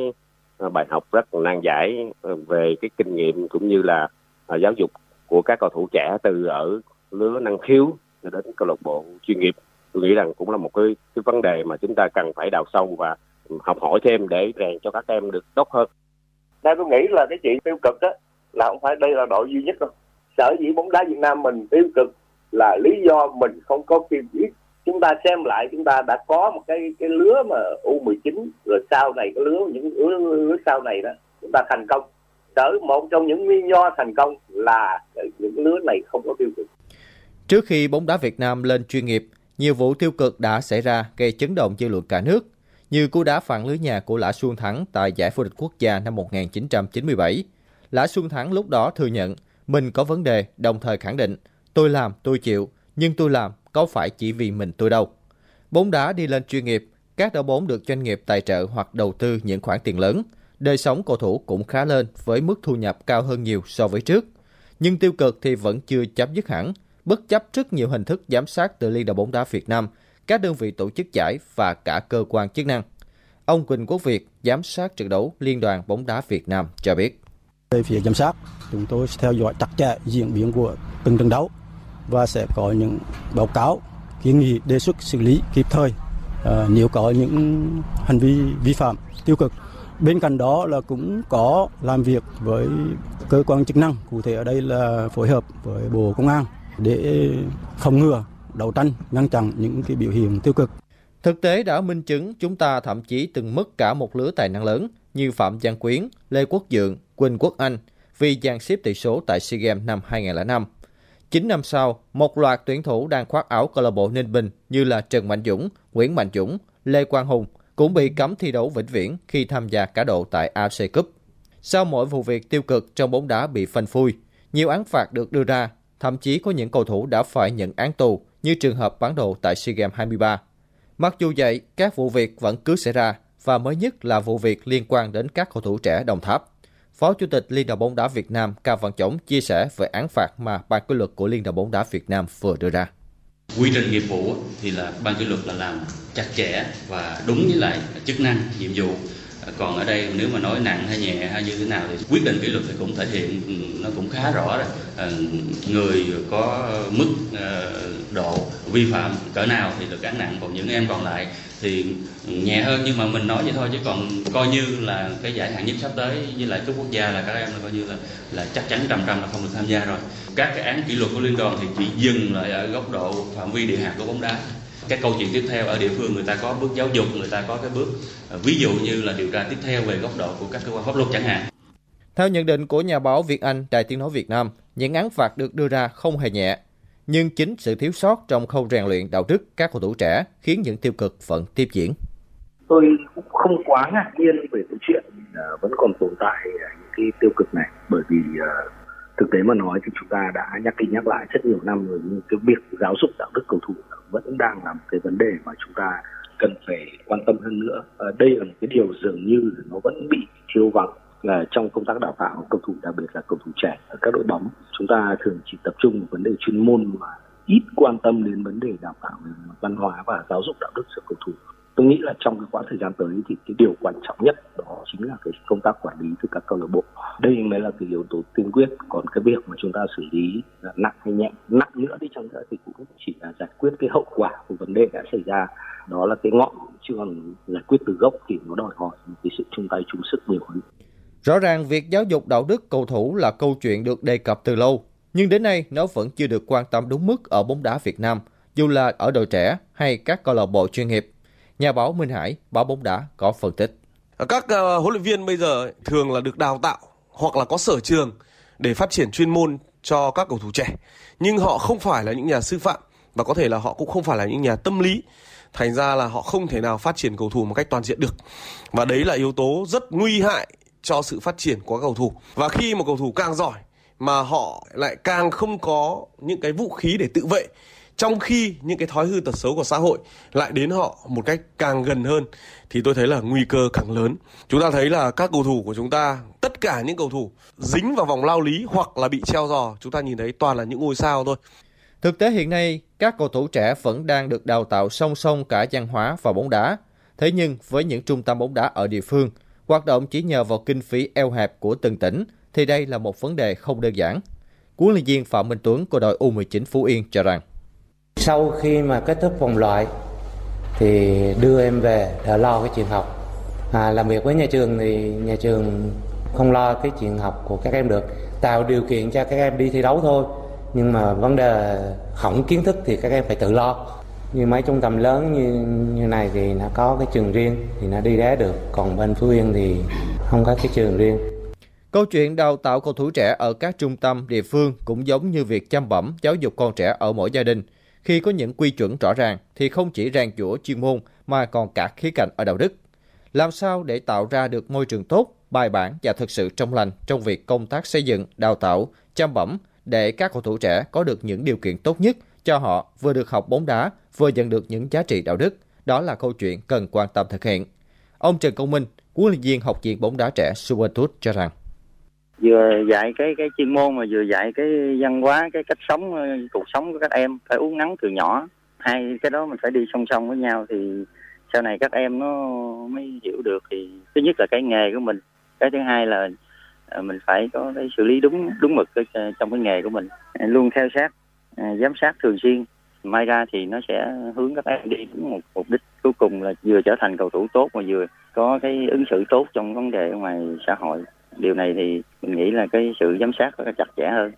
bài học rất nan giải về cái kinh nghiệm cũng như là giáo dục của các cầu thủ trẻ từ ở lứa năng khiếu đến câu lạc bộ chuyên nghiệp. Tôi nghĩ rằng cũng là một cái, cái vấn đề mà chúng ta cần phải đào sâu và học hỏi thêm để rèn cho các em được tốt hơn. Nên tôi nghĩ là cái chuyện tiêu cực đó là không phải đây là đội duy nhất đâu. Sở dĩ bóng đá Việt Nam mình tiêu cực là lý do mình không có kiên quyết. Chúng ta xem lại, chúng ta đã có một cái cái lứa mà u mười chín rồi sau này, cái lứa những lứa, lứa sau này đó chúng ta thành công. Tới một trong những nguyên do thành công là những lứa này không có tiêu cực. Trước khi bóng đá Việt Nam lên chuyên nghiệp, nhiều vụ tiêu cực đã xảy ra gây chấn động dư luận cả nước, như cú đá phản lưới nhà của Lã Xuân Thắng tại giải vô địch quốc gia năm một nghìn chín trăm chín mươi bảy. Lã Xuân Thắng lúc đó thừa nhận mình có vấn đề, đồng thời khẳng định tôi làm tôi chịu, nhưng tôi làm có phải chỉ vì mình tôi đâu. Bóng đá đi lên chuyên nghiệp, các đội bóng được doanh nghiệp tài trợ hoặc đầu tư những khoản tiền lớn, đời sống cầu thủ cũng khá lên với mức thu nhập cao hơn nhiều so với trước. Nhưng tiêu cực thì vẫn chưa chấm dứt hẳn, bất chấp rất nhiều hình thức giám sát từ Liên đoàn bóng đá Việt Nam, các đơn vị tổ chức giải và cả cơ quan chức năng. Ông Quỳnh Quốc Việt, giám sát trận đấu Liên đoàn bóng đá Việt Nam cho biết. Về phía giám sát, chúng tôi sẽ theo dõi chặt chẽ diễn biến của từng trận đấu và sẽ có những báo cáo, kiến nghị, đề xuất xử lý kịp thời à, nếu có những hành vi vi phạm tiêu cực. Bên cạnh đó là cũng có làm việc với cơ quan chức năng, cụ thể ở đây là phối hợp với Bộ Công an để phòng ngừa, đấu tranh, ngăn chặn những cái biểu hiện tiêu cực. Thực tế đã minh chứng chúng ta thậm chí từng mất cả một lứa tài năng lớn như Phạm Văn Quyến, Lê Quốc Dượng, Quỳnh Quốc Anh vì dàn xếp tỷ số tại SEA Games năm hai không không năm. chín năm sau, một loạt tuyển thủ đang khoác áo câu lạc bộ Ninh Bình như là Trần Mạnh Dũng, Nguyễn Mạnh Dũng, Lê Quang Hùng cũng bị cấm thi đấu vĩnh viễn khi tham gia cá độ tại a xê Cup. Sau mỗi vụ việc tiêu cực trong bóng đá bị phanh phui, nhiều án phạt được đưa ra, thậm chí có những cầu thủ đã phải nhận án tù như trường hợp bán độ tại SEA Games hai mươi ba. Mặc dù vậy, các vụ việc vẫn cứ xảy ra và mới nhất là vụ việc liên quan đến các cầu thủ trẻ Đồng Tháp. Phó Chủ tịch Liên đoàn bóng đá Việt Nam Cao Văn Chổng chia sẻ về án phạt mà Ban Kỷ luật của Liên đoàn bóng đá Việt Nam vừa đưa ra. Quy trình nghiệp vụ thì là Ban Kỷ luật là làm chặt chẽ và đúng với lại chức năng, nhiệm vụ. Còn ở đây nếu mà nói nặng hay nhẹ hay như thế nào thì quyết định kỷ luật thì cũng thể hiện nó cũng khá rõ rồi. À, người có mức à, độ vi phạm cỡ nào thì được án nặng, còn những em còn lại thì nhẹ hơn, nhưng mà mình nói vậy thôi chứ còn coi như là cái giải hạng nhất sắp tới với lại cúp quốc gia là các em là coi như là là chắc chắn trăm trăm là không được tham gia rồi. Các cái án kỷ luật của liên đoàn thì chỉ dừng lại ở góc độ phạm vi địa hạt của bóng đá. Cái câu chuyện tiếp theo ở địa phương người ta có bước giáo dục, người ta có cái bước ví dụ như là điều tra tiếp theo về góc độ của các cơ quan pháp luật chẳng hạn. Theo nhận định của nhà báo Việt Anh, Đài Tiếng nói Việt Nam, những án phạt được đưa ra không hề nhẹ. nhưng chính sự thiếu sót trong khâu rèn luyện đạo đức các cầu thủ trẻ khiến những tiêu cực vẫn tiếp diễn. Tôi cũng không quá ngạc nhiên về cái chuyện vẫn còn tồn tại những cái tiêu cực này, bởi vì thực tế mà nói thì chúng ta đã nhắc đi nhắc lại rất nhiều năm rồi, nhưng cái việc giáo dục đạo đức cầu thủ vẫn đang là một cái vấn đề mà chúng ta cần phải quan tâm hơn nữa. Đây là một cái điều dường như nó vẫn bị thiếu vắng là trong công tác đào tạo cầu thủ, đặc biệt là cầu thủ trẻ ở các đội bóng. Chúng ta thường chỉ tập trung vào vấn đề chuyên môn mà ít quan tâm đến vấn đề đào tạo văn hóa và giáo dục đạo đức cho cầu thủ. Tôi nghĩ là trong cái quãng thời gian tới thì cái điều quan trọng nhất đó chính là cái công tác quản lý từ các câu lạc bộ. Đây mới là cái yếu tố tiên quyết, còn cái việc mà chúng ta xử lý nặng hay nhẹ, nặng nữa đi chăng nữa thì cũng chỉ là giải quyết cái hậu quả của vấn đề đã xảy ra. Đó là cái ngọn, chứ còn giải quyết từ gốc thì nó đòi hỏi cái sự chung tay chung sức nhiều hơn. Rõ ràng việc giáo dục đạo đức cầu thủ là câu chuyện được đề cập từ lâu, nhưng đến nay nó vẫn chưa được quan tâm đúng mức ở bóng đá Việt Nam, dù là ở đội trẻ hay các câu lạc bộ chuyên nghiệp. Nhà báo Minh Hải, báo bóng đá có phân tích. Các uh, huấn luyện viên bây giờ ấy, thường là được đào tạo hoặc là có sở trường để phát triển chuyên môn cho các cầu thủ trẻ. Nhưng họ không phải là những nhà sư phạm và có thể là họ cũng không phải là những nhà tâm lý. Thành ra là họ không thể nào phát triển cầu thủ một cách toàn diện được. Và đấy là yếu tố rất nguy hại cho sự phát triển của các cầu thủ. Và khi một cầu thủ càng giỏi mà họ lại càng không có những cái vũ khí để tự vệ, trong khi những cái thói hư tật xấu của xã hội lại đến họ một cách càng gần hơn, thì tôi thấy là nguy cơ càng lớn. Chúng ta thấy là các cầu thủ của chúng ta, tất cả những cầu thủ dính vào vòng lao lý hoặc là bị treo giò, chúng ta nhìn thấy toàn là những ngôi sao thôi. Thực tế hiện nay, các cầu thủ trẻ vẫn đang được đào tạo song song cả văn hóa và bóng đá. Thế nhưng với những trung tâm bóng đá ở địa phương, hoạt động chỉ nhờ vào kinh phí eo hẹp của từng tỉnh, thì đây là một vấn đề không đơn giản. Huấn luyện viên Phạm Minh Tuấn của đội U mười chín Phú Yên cho rằng, sau khi mà kết thúc vòng loại thì đưa em về để lo cái chuyện học. À, làm việc với nhà trường thì nhà trường không lo cái chuyện học của các em được, tạo điều kiện cho các em đi thi đấu thôi. Nhưng mà vấn đề hỏng kiến thức thì các em phải tự lo. Như mấy trung tâm lớn như như này thì nó có cái trường riêng thì nó đi đá được, còn bên Phú Yên thì không có cái trường riêng. Câu chuyện đào tạo cầu thủ trẻ ở các trung tâm địa phương cũng giống như việc chăm bẵm giáo dục con trẻ ở mỗi gia đình. Khi có những quy chuẩn rõ ràng thì không chỉ rèn giũa chuyên môn mà còn cả khía cạnh ở đạo đức. Làm sao để tạo ra được môi trường tốt, bài bản và thực sự trong lành trong việc công tác xây dựng, đào tạo, chăm bẵm để các cầu thủ trẻ có được những điều kiện tốt nhất cho họ vừa được học bóng đá, vừa nhận được những giá trị đạo đức. Đó là câu chuyện cần quan tâm thực hiện. Ông Trần Công Minh, huấn luyện viên học viện bóng đá trẻ Supertut cho rằng, vừa dạy cái cái chuyên môn mà vừa dạy cái văn hóa, cái cách sống, cuộc sống của các em phải uốn nắn từ nhỏ. Hai cái đó mình phải đi song song với nhau thì sau này các em nó mới hiểu được. Thì thứ nhất là cái nghề của mình, cái thứ hai là mình phải có cái xử lý đúng đúng mực trong cái nghề của mình, luôn theo sát, giám sát thường xuyên. Mai ra thì nó sẽ hướng các em đi đúng một mục đích cuối cùng là vừa trở thành cầu thủ tốt mà vừa có cái ứng xử tốt trong vấn đề ngoài xã hội. Điều này thì mình nghĩ là cái sự giám sát phải chặt chẽ hơn.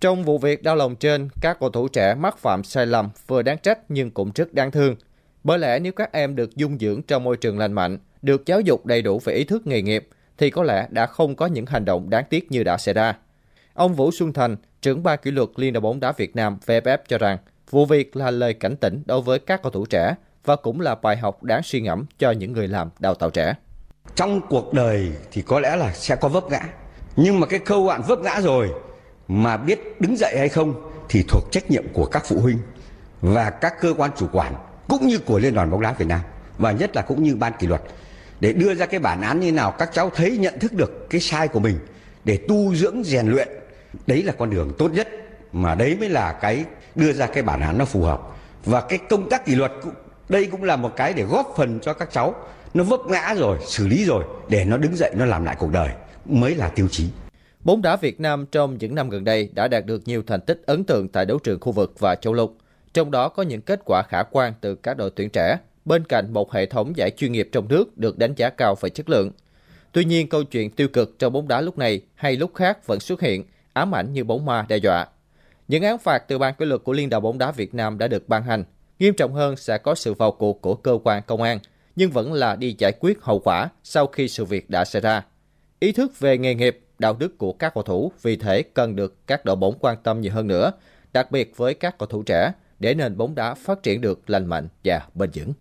Trong vụ việc đau lòng trên, các cầu thủ trẻ mắc phạm sai lầm vừa đáng trách nhưng cũng rất đáng thương. Bởi lẽ nếu các em được dung dưỡng trong môi trường lành mạnh, được giáo dục đầy đủ về ý thức nghề nghiệp, thì có lẽ đã không có những hành động đáng tiếc như đã xảy ra. Ông Vũ Xuân Thành, trưởng ban kỷ luật Liên đoàn bóng đá Việt Nam vê ép ép cho rằng, vụ việc là lời cảnh tỉnh đối với các cầu thủ trẻ và cũng là bài học đáng suy ngẫm cho những người làm đào tạo trẻ. Trong cuộc đời thì có lẽ là sẽ có vấp ngã, nhưng mà cái câu bạn vấp ngã rồi mà biết đứng dậy hay không thì thuộc trách nhiệm của các phụ huynh và các cơ quan chủ quản cũng như của Liên đoàn bóng đá Việt Nam và nhất là cũng như ban kỷ luật để đưa ra cái bản án như nào các cháu thấy nhận thức được cái sai của mình để tu dưỡng rèn luyện. Đấy là con đường tốt nhất mà đấy mới là cái đưa ra cái bản án nó phù hợp. Và cái công tác kỷ luật đây cũng là một cái để góp phần cho các cháu nó vấp ngã rồi, xử lý rồi để nó đứng dậy, nó làm lại cuộc đời mới là tiêu chí. Bóng đá Việt Nam trong những năm gần đây đã đạt được nhiều thành tích ấn tượng tại đấu trường khu vực và châu lục, trong đó có những kết quả khả quan từ các đội tuyển trẻ, bên cạnh một hệ thống giải chuyên nghiệp trong nước được đánh giá cao về chất lượng. Tuy nhiên, câu chuyện tiêu cực trong bóng đá lúc này hay lúc khác vẫn xuất hiện, ám ảnh như bóng ma đe dọa. Những án phạt từ ban kỷ luật của Liên đoàn bóng đá Việt Nam đã được ban hành, nghiêm trọng hơn sẽ có sự vào cuộc của cơ quan công an, nhưng vẫn là đi giải quyết hậu quả sau khi sự việc đã xảy ra. Ý thức về nghề nghiệp, đạo đức của các cầu thủ vì thế cần được các đội bóng quan tâm nhiều hơn nữa đặc biệt với các cầu thủ trẻ, để nền bóng đá phát triển được lành mạnh và bền vững.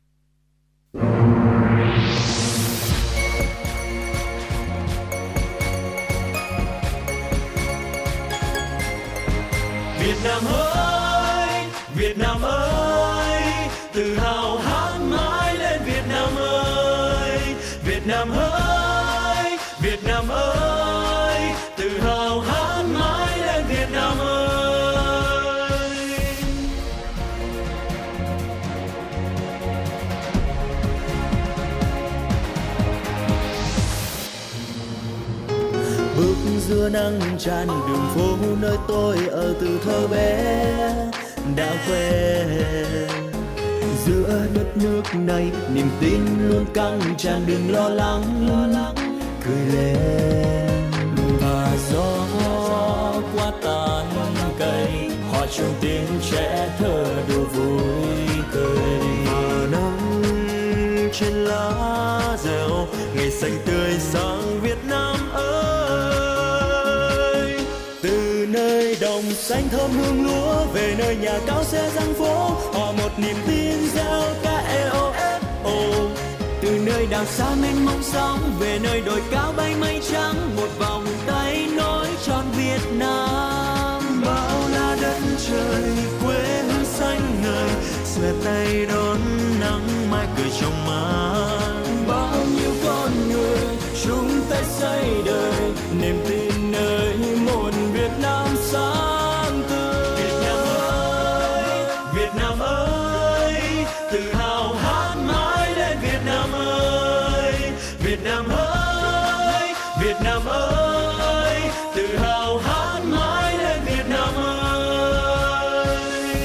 Việt Nam ơi, Việt Nam ơi, tự hào hát mãi lên Việt Nam ơi, Việt Nam ơi, Việt Nam ơi, tự hào hát mãi lên Việt Nam ơi. Bước giữa nắng tràn đường phố nơi tôi ở từ thơ bé đã quen. Giữa đất nước này niềm tin luôn căng tràn, đừng lo lắng, lo lắng cười lên. Và gió qua tán cây, hòa chung tiếng trẻ thơ đùa vui cười. Và nắng trên lá rêu, ngày xanh tươi sáng Việt Nam ơi. Từ nơi đồng xanh thơm hương lúa về nơi nhà cao xe răng phố, họ một niềm tin giao ca e o ép o. Từ nơi đảo xa mênh mông sóng về nơi đồi cao bay mây trắng, một vòng tay nối tròn Việt Nam. Bao la đất trời quê hương xanh ngời, xuề tay đón nắng mai cười trong màn. Bao nhiêu con người chúng ta xây đời niềm tin nơi một Việt Nam sáng tươi. Việt Nam ơi, Việt Nam ơi, tự hào hát mãi lên Việt Nam ơi, Việt Nam ơi, Việt Nam ơi, tự hào hát mãi lên Việt Nam ơi.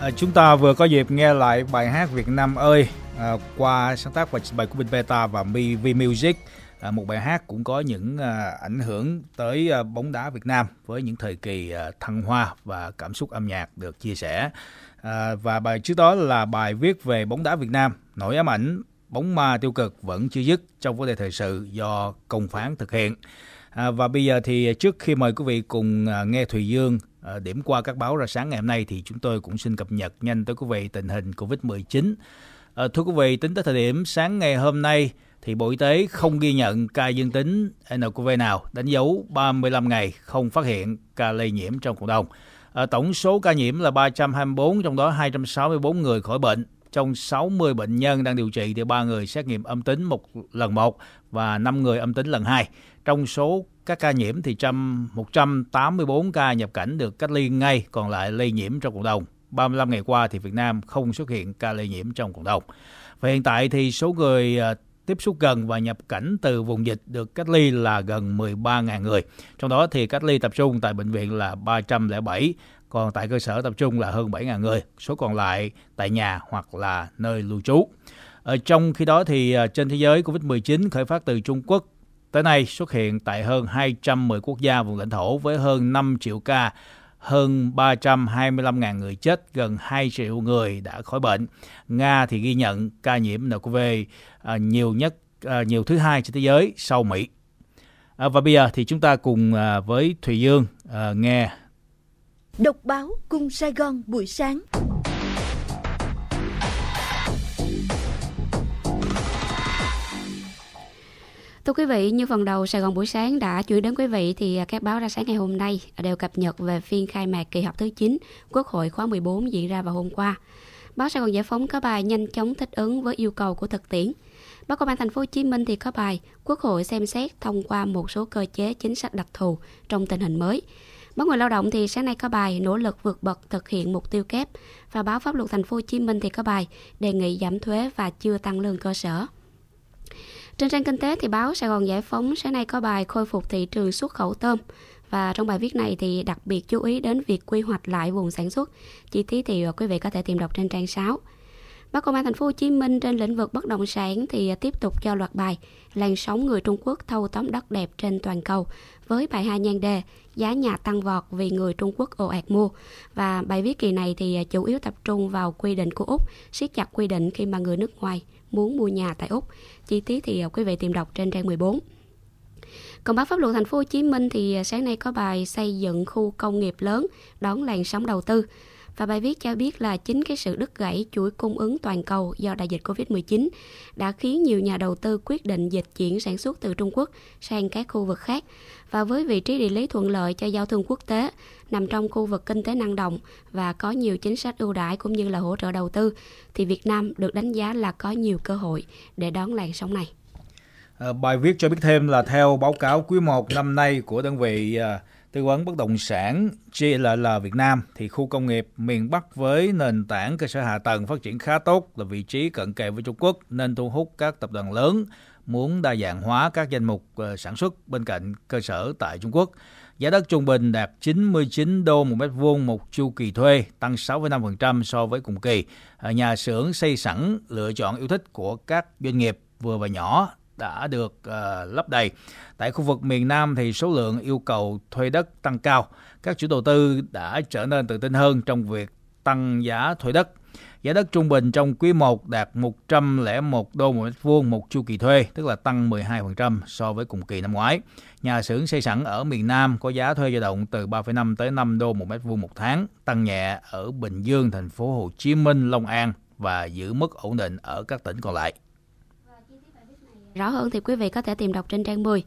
À, chúng ta vừa có dịp nghe lại bài hát Việt Nam ơi à, qua sáng tác và trình bày của Bình Beta và V Music. À, một bài hát cũng có những à, ảnh hưởng tới à, bóng đá Việt Nam với những thời kỳ à, thăng hoa và cảm xúc âm nhạc được chia sẻ. À, và bài trước đó là bài viết về bóng đá Việt Nam, nỗi ám ảnh bóng ma tiêu cực vẫn chưa dứt trong vấn đề thời sự do Công Phán thực hiện. À, và bây giờ thì trước khi mời quý vị cùng à, nghe Thùy Dương à, điểm qua các báo ra sáng ngày hôm nay thì chúng tôi cũng xin cập nhật nhanh tới quý vị tình hình covid mười chín. À, thưa quý vị, tính tới thời điểm sáng ngày hôm nay thì Bộ Y tế không ghi nhận ca dương tính en cô vê nào, đánh dấu ba mươi lăm ngày không phát hiện ca lây nhiễm trong cộng đồng. À, tổng số ca nhiễm là ba trăm hai mươi bốn, trong đó hai trăm sáu mươi bốn người khỏi bệnh. Trong sáu mươi bệnh nhân đang điều trị thì ba người xét nghiệm âm tính một lần một và năm người âm tính lần hai. Trong số các ca nhiễm thì một trăm tám mươi bốn ca nhập cảnh được cách ly ngay, còn lại lây nhiễm trong cộng đồng. ba mươi lăm ngày qua thì Việt Nam không xuất hiện ca lây nhiễm trong cộng đồng. Và hiện tại thì số người tiếp xúc gần và nhập cảnh từ vùng dịch được cách ly là gần mười ba nghìn người. Trong đó thì cách ly tập trung tại bệnh viện là ba trăm lẻ bảy, còn tại cơ sở tập trung là hơn bảy nghìn người. Số còn lại tại nhà hoặc là nơi lưu trú. Ở trong khi đó thì trên thế giới, covid mười chín khởi phát từ Trung Quốc tới nay xuất hiện tại hơn hai trăm mười quốc gia vùng lãnh thổ với hơn năm triệu ca, hơn ba trăm hai mươi lăm nghìn người chết, gần hai triệu người đã khỏi bệnh. Nga thì ghi nhận ca nhiễm en cô vê nhiều nhất, nhiều thứ hai trên thế giới sau Mỹ. Và bây giờ thì chúng ta cùng với Thùy Dương nghe Độc báo Cung Sài Gòn buổi sáng. Thưa quý vị, như phần đầu Sài Gòn buổi sáng đã chuyển đến quý vị thì các báo ra sáng ngày hôm nay đều cập nhật về phiên khai mạc kỳ họp thứ chín Quốc hội khóa mười bốn diễn ra vào hôm qua. Báo Sài Gòn Giải Phóng có bài nhanh chóng thích ứng với yêu cầu của thực tiễn. Báo Công an Thành phố Hồ Chí Minh thì có bài Quốc hội xem xét thông qua một số cơ chế chính sách đặc thù trong tình hình mới. Báo Người Lao Động thì sáng nay có bài nỗ lực vượt bậc thực hiện mục tiêu kép, và báo Pháp Luật Thành phố Hồ Chí Minh thì có bài đề nghị giảm thuế và chưa tăng lương cơ sở. Trên trang kinh tế thì báo Sài Gòn Giải Phóng sáng nay có bài khôi phục thị trường xuất khẩu tôm. Và trong bài viết này thì đặc biệt chú ý đến việc quy hoạch lại vùng sản xuất. Chi tiết thì quý vị có thể tìm đọc trên trang sáu. Báo Công an Thành phố Hồ Chí Minh trên lĩnh vực bất động sản thì tiếp tục cho loạt bài làn sóng người Trung Quốc thâu tóm đất đẹp trên toàn cầu, với bài hai nhan đề giá nhà tăng vọt vì người Trung Quốc ồ ạt mua. Và bài viết kỳ này thì chủ yếu tập trung vào quy định của Úc, siết chặt quy định khi mà người nước ngoài muốn mua nhà tại Úc. Chi tiết thì quý vị tìm đọc trên trang mười bốn. Còn báo pháp luật Thành phố Hồ Chí Minh thì sáng nay có bài xây dựng khu công nghiệp lớn đón làn sóng đầu tư. Và bài viết cho biết là chính cái sự đứt gãy chuỗi cung ứng toàn cầu do đại dịch covid mười chín đã khiến nhiều nhà đầu tư quyết định dịch chuyển sản xuất từ Trung Quốc sang các khu vực khác. Và với vị trí địa lý thuận lợi cho giao thương quốc tế, nằm trong khu vực kinh tế năng động và có nhiều chính sách ưu đãi cũng như là hỗ trợ đầu tư, thì Việt Nam được đánh giá là có nhiều cơ hội để đón làn sóng này. À, bài viết cho biết thêm là theo báo cáo quý một năm nay của đơn vị à... tư vấn bất động sản giê lờ lờ Việt Nam thì khu công nghiệp miền Bắc với nền tảng cơ sở hạ tầng phát triển khá tốt, là vị trí cận kề với Trung Quốc nên thu hút các tập đoàn lớn muốn đa dạng hóa các danh mục sản xuất bên cạnh cơ sở tại Trung Quốc. Giá đất trung bình đạt chín mươi chín đô một mét vuông một chu kỳ thuê, tăng sáu phẩy năm phần trăm so với cùng kỳ. Nhà xưởng xây sẵn lựa chọn yêu thích của các doanh nghiệp vừa và nhỏ đã được uh, lấp đầy. Tại khu vực miền Nam thì số lượng yêu cầu thuê đất tăng cao. Các chủ đầu tư đã trở nên tự tin hơn trong việc tăng giá thuê đất. Giá đất trung bình trong quý một đạt một trăm lẻ một đô một mét vuông một chu kỳ thuê, tức là tăng mười hai phần trăm so với cùng kỳ năm ngoái. Nhà xưởng xây sẵn ở miền Nam có giá thuê dao động từ ba phẩy năm tới năm đô một mét vuông một tháng, tăng nhẹ ở Bình Dương, Thành phố Hồ Chí Minh, Long An và giữ mức ổn định ở các tỉnh còn lại. Rõ hơn thì quý vị có thể tìm đọc trên trang mười.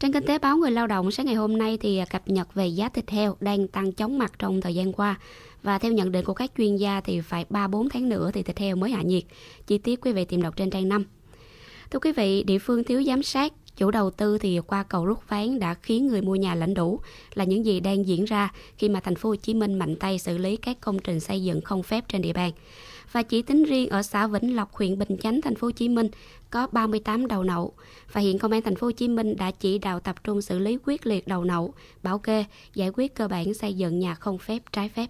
Trang kinh tế báo Người Lao Động sáng ngày hôm nay thì cập nhật về giá thịt heo đang tăng chóng mặt trong thời gian qua. Và theo nhận định của các chuyên gia thì phải ba bốn tháng nữa thì thịt heo mới hạ nhiệt. Chi tiết quý vị tìm đọc trên trang năm. Thưa quý vị, địa phương thiếu giám sát, chủ đầu tư thì qua cầu rút ván đã khiến người mua nhà lãnh đủ, là những gì đang diễn ra khi mà Thành phố Hồ Chí Minh mạnh tay xử lý các công trình xây dựng không phép trên địa bàn. Và chỉ tính riêng ở xã Vĩnh Lộc, huyện Bình Chánh, Thành phố Hồ Chí Minh có ba mươi tám đầu nậu. Và hiện Công an Thành phố Hồ Chí Minh đã chỉ đạo tập trung xử lý quyết liệt đầu nậu, bảo kê, giải quyết cơ bản xây dựng nhà không phép, trái phép.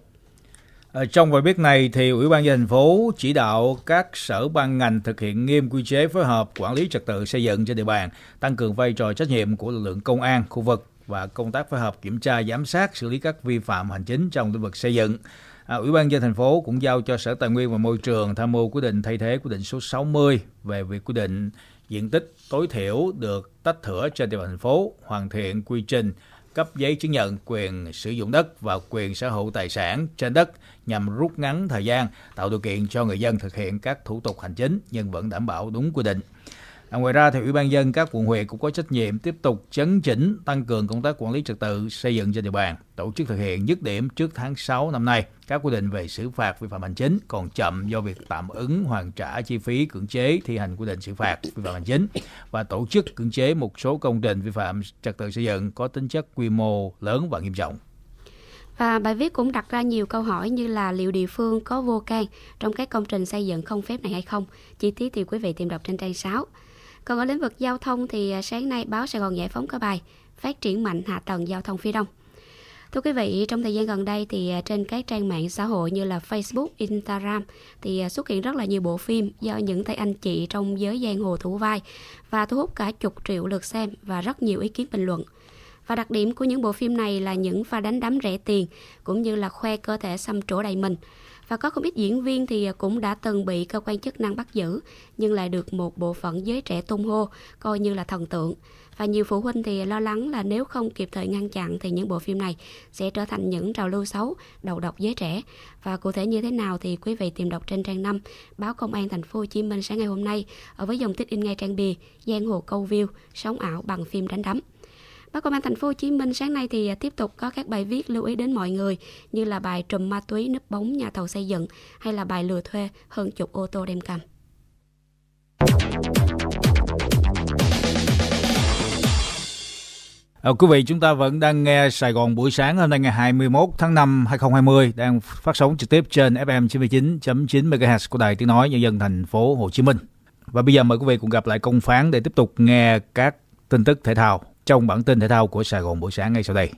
Ở trong bài viết này thì Ủy ban Nhân dân thành phố chỉ đạo các sở ban ngành thực hiện nghiêm quy chế phối hợp quản lý trật tự xây dựng trên địa bàn, tăng cường vai trò trách nhiệm của lực lượng công an khu vực và công tác phối hợp kiểm tra, giám sát, xử lý các vi phạm hành chính trong lĩnh vực xây dựng. À, Ủy ban Nhân dân thành phố cũng giao cho Sở Tài nguyên và Môi trường tham mưu quyết định thay thế quyết định số sáu mươi về việc quy định diện tích tối thiểu được tách thửa trên địa bàn thành phố, hoàn thiện quy trình cấp giấy chứng nhận quyền sử dụng đất và quyền sở hữu tài sản trên đất nhằm rút ngắn thời gian, tạo điều kiện cho người dân thực hiện các thủ tục hành chính nhưng vẫn đảm bảo đúng quy định. À, ngoài ra thì Ủy ban Nhân dân các quận huyện cũng có trách nhiệm tiếp tục chấn chỉnh, tăng cường công tác quản lý trật tự xây dựng trên địa bàn, tổ chức thực hiện dứt điểm trước tháng sáu năm nay các quy định về xử phạt vi phạm hành chính còn chậm do việc tạm ứng hoàn trả chi phí cưỡng chế thi hành quy định xử phạt vi phạm hành chính và tổ chức cưỡng chế một số công trình vi phạm trật tự xây dựng có tính chất quy mô lớn và nghiêm trọng. Và bài viết cũng đặt ra nhiều câu hỏi như là liệu địa phương có vô can trong các công trình xây dựng không phép này hay không. Chi tiết thì quý vị tìm đọc trên trang sáu. Còn ở lĩnh vực giao thông thì sáng nay báo Sài Gòn Giải Phóng có bài phát triển mạnh hạ tầng giao thông phía Đông. Thưa quý vị, trong thời gian gần đây thì trên các trang mạng xã hội như là Facebook, Instagram thì xuất hiện rất là nhiều bộ phim do những tay anh chị trong giới giang hồ thủ vai và thu hút cả chục triệu lượt xem và rất nhiều ý kiến bình luận. Và đặc điểm của những bộ phim này là những pha đánh đấm rẻ tiền cũng như là khoe cơ thể xăm trổ đầy mình. Và có không ít diễn viên thì cũng đã từng bị cơ quan chức năng bắt giữ nhưng lại được một bộ phận giới trẻ tung hô coi như là thần tượng. Và nhiều phụ huynh thì lo lắng là nếu không kịp thời ngăn chặn thì những bộ phim này sẽ trở thành những trào lưu xấu, đầu độc giới trẻ. Và cụ thể như thế nào thì quý vị tìm đọc trên trang năm báo Công an Thành phố Hồ Chí Minh sáng ngày hôm nay ở với dòng tích in ngay trang bìa giang hồ câu view sống ảo bằng phim đánh đấm. Báo Công an Thành phố Hồ Chí Minh sáng nay thì tiếp tục có các bài viết lưu ý đến mọi người như là bài trùm ma túy núp bóng nhà thầu xây dựng hay là bài lừa thuê hơn chục ô tô đem cầm. À, quý vị, chúng ta vẫn đang nghe Sài Gòn buổi sáng hôm nay ngày hai mươi mốt tháng năm hai nghìn không trăm hai mươi đang phát sóng trực tiếp trên ép em chín mươi chín chấm chín MHz của Đài Tiếng nói Nhân dân Thành phố Hồ Chí Minh. Và bây giờ mời quý vị cùng gặp lại Công Phán để tiếp tục nghe các tin tức thể thao trong bản tin thể thao của Sài Gòn buổi sáng ngay sau đây.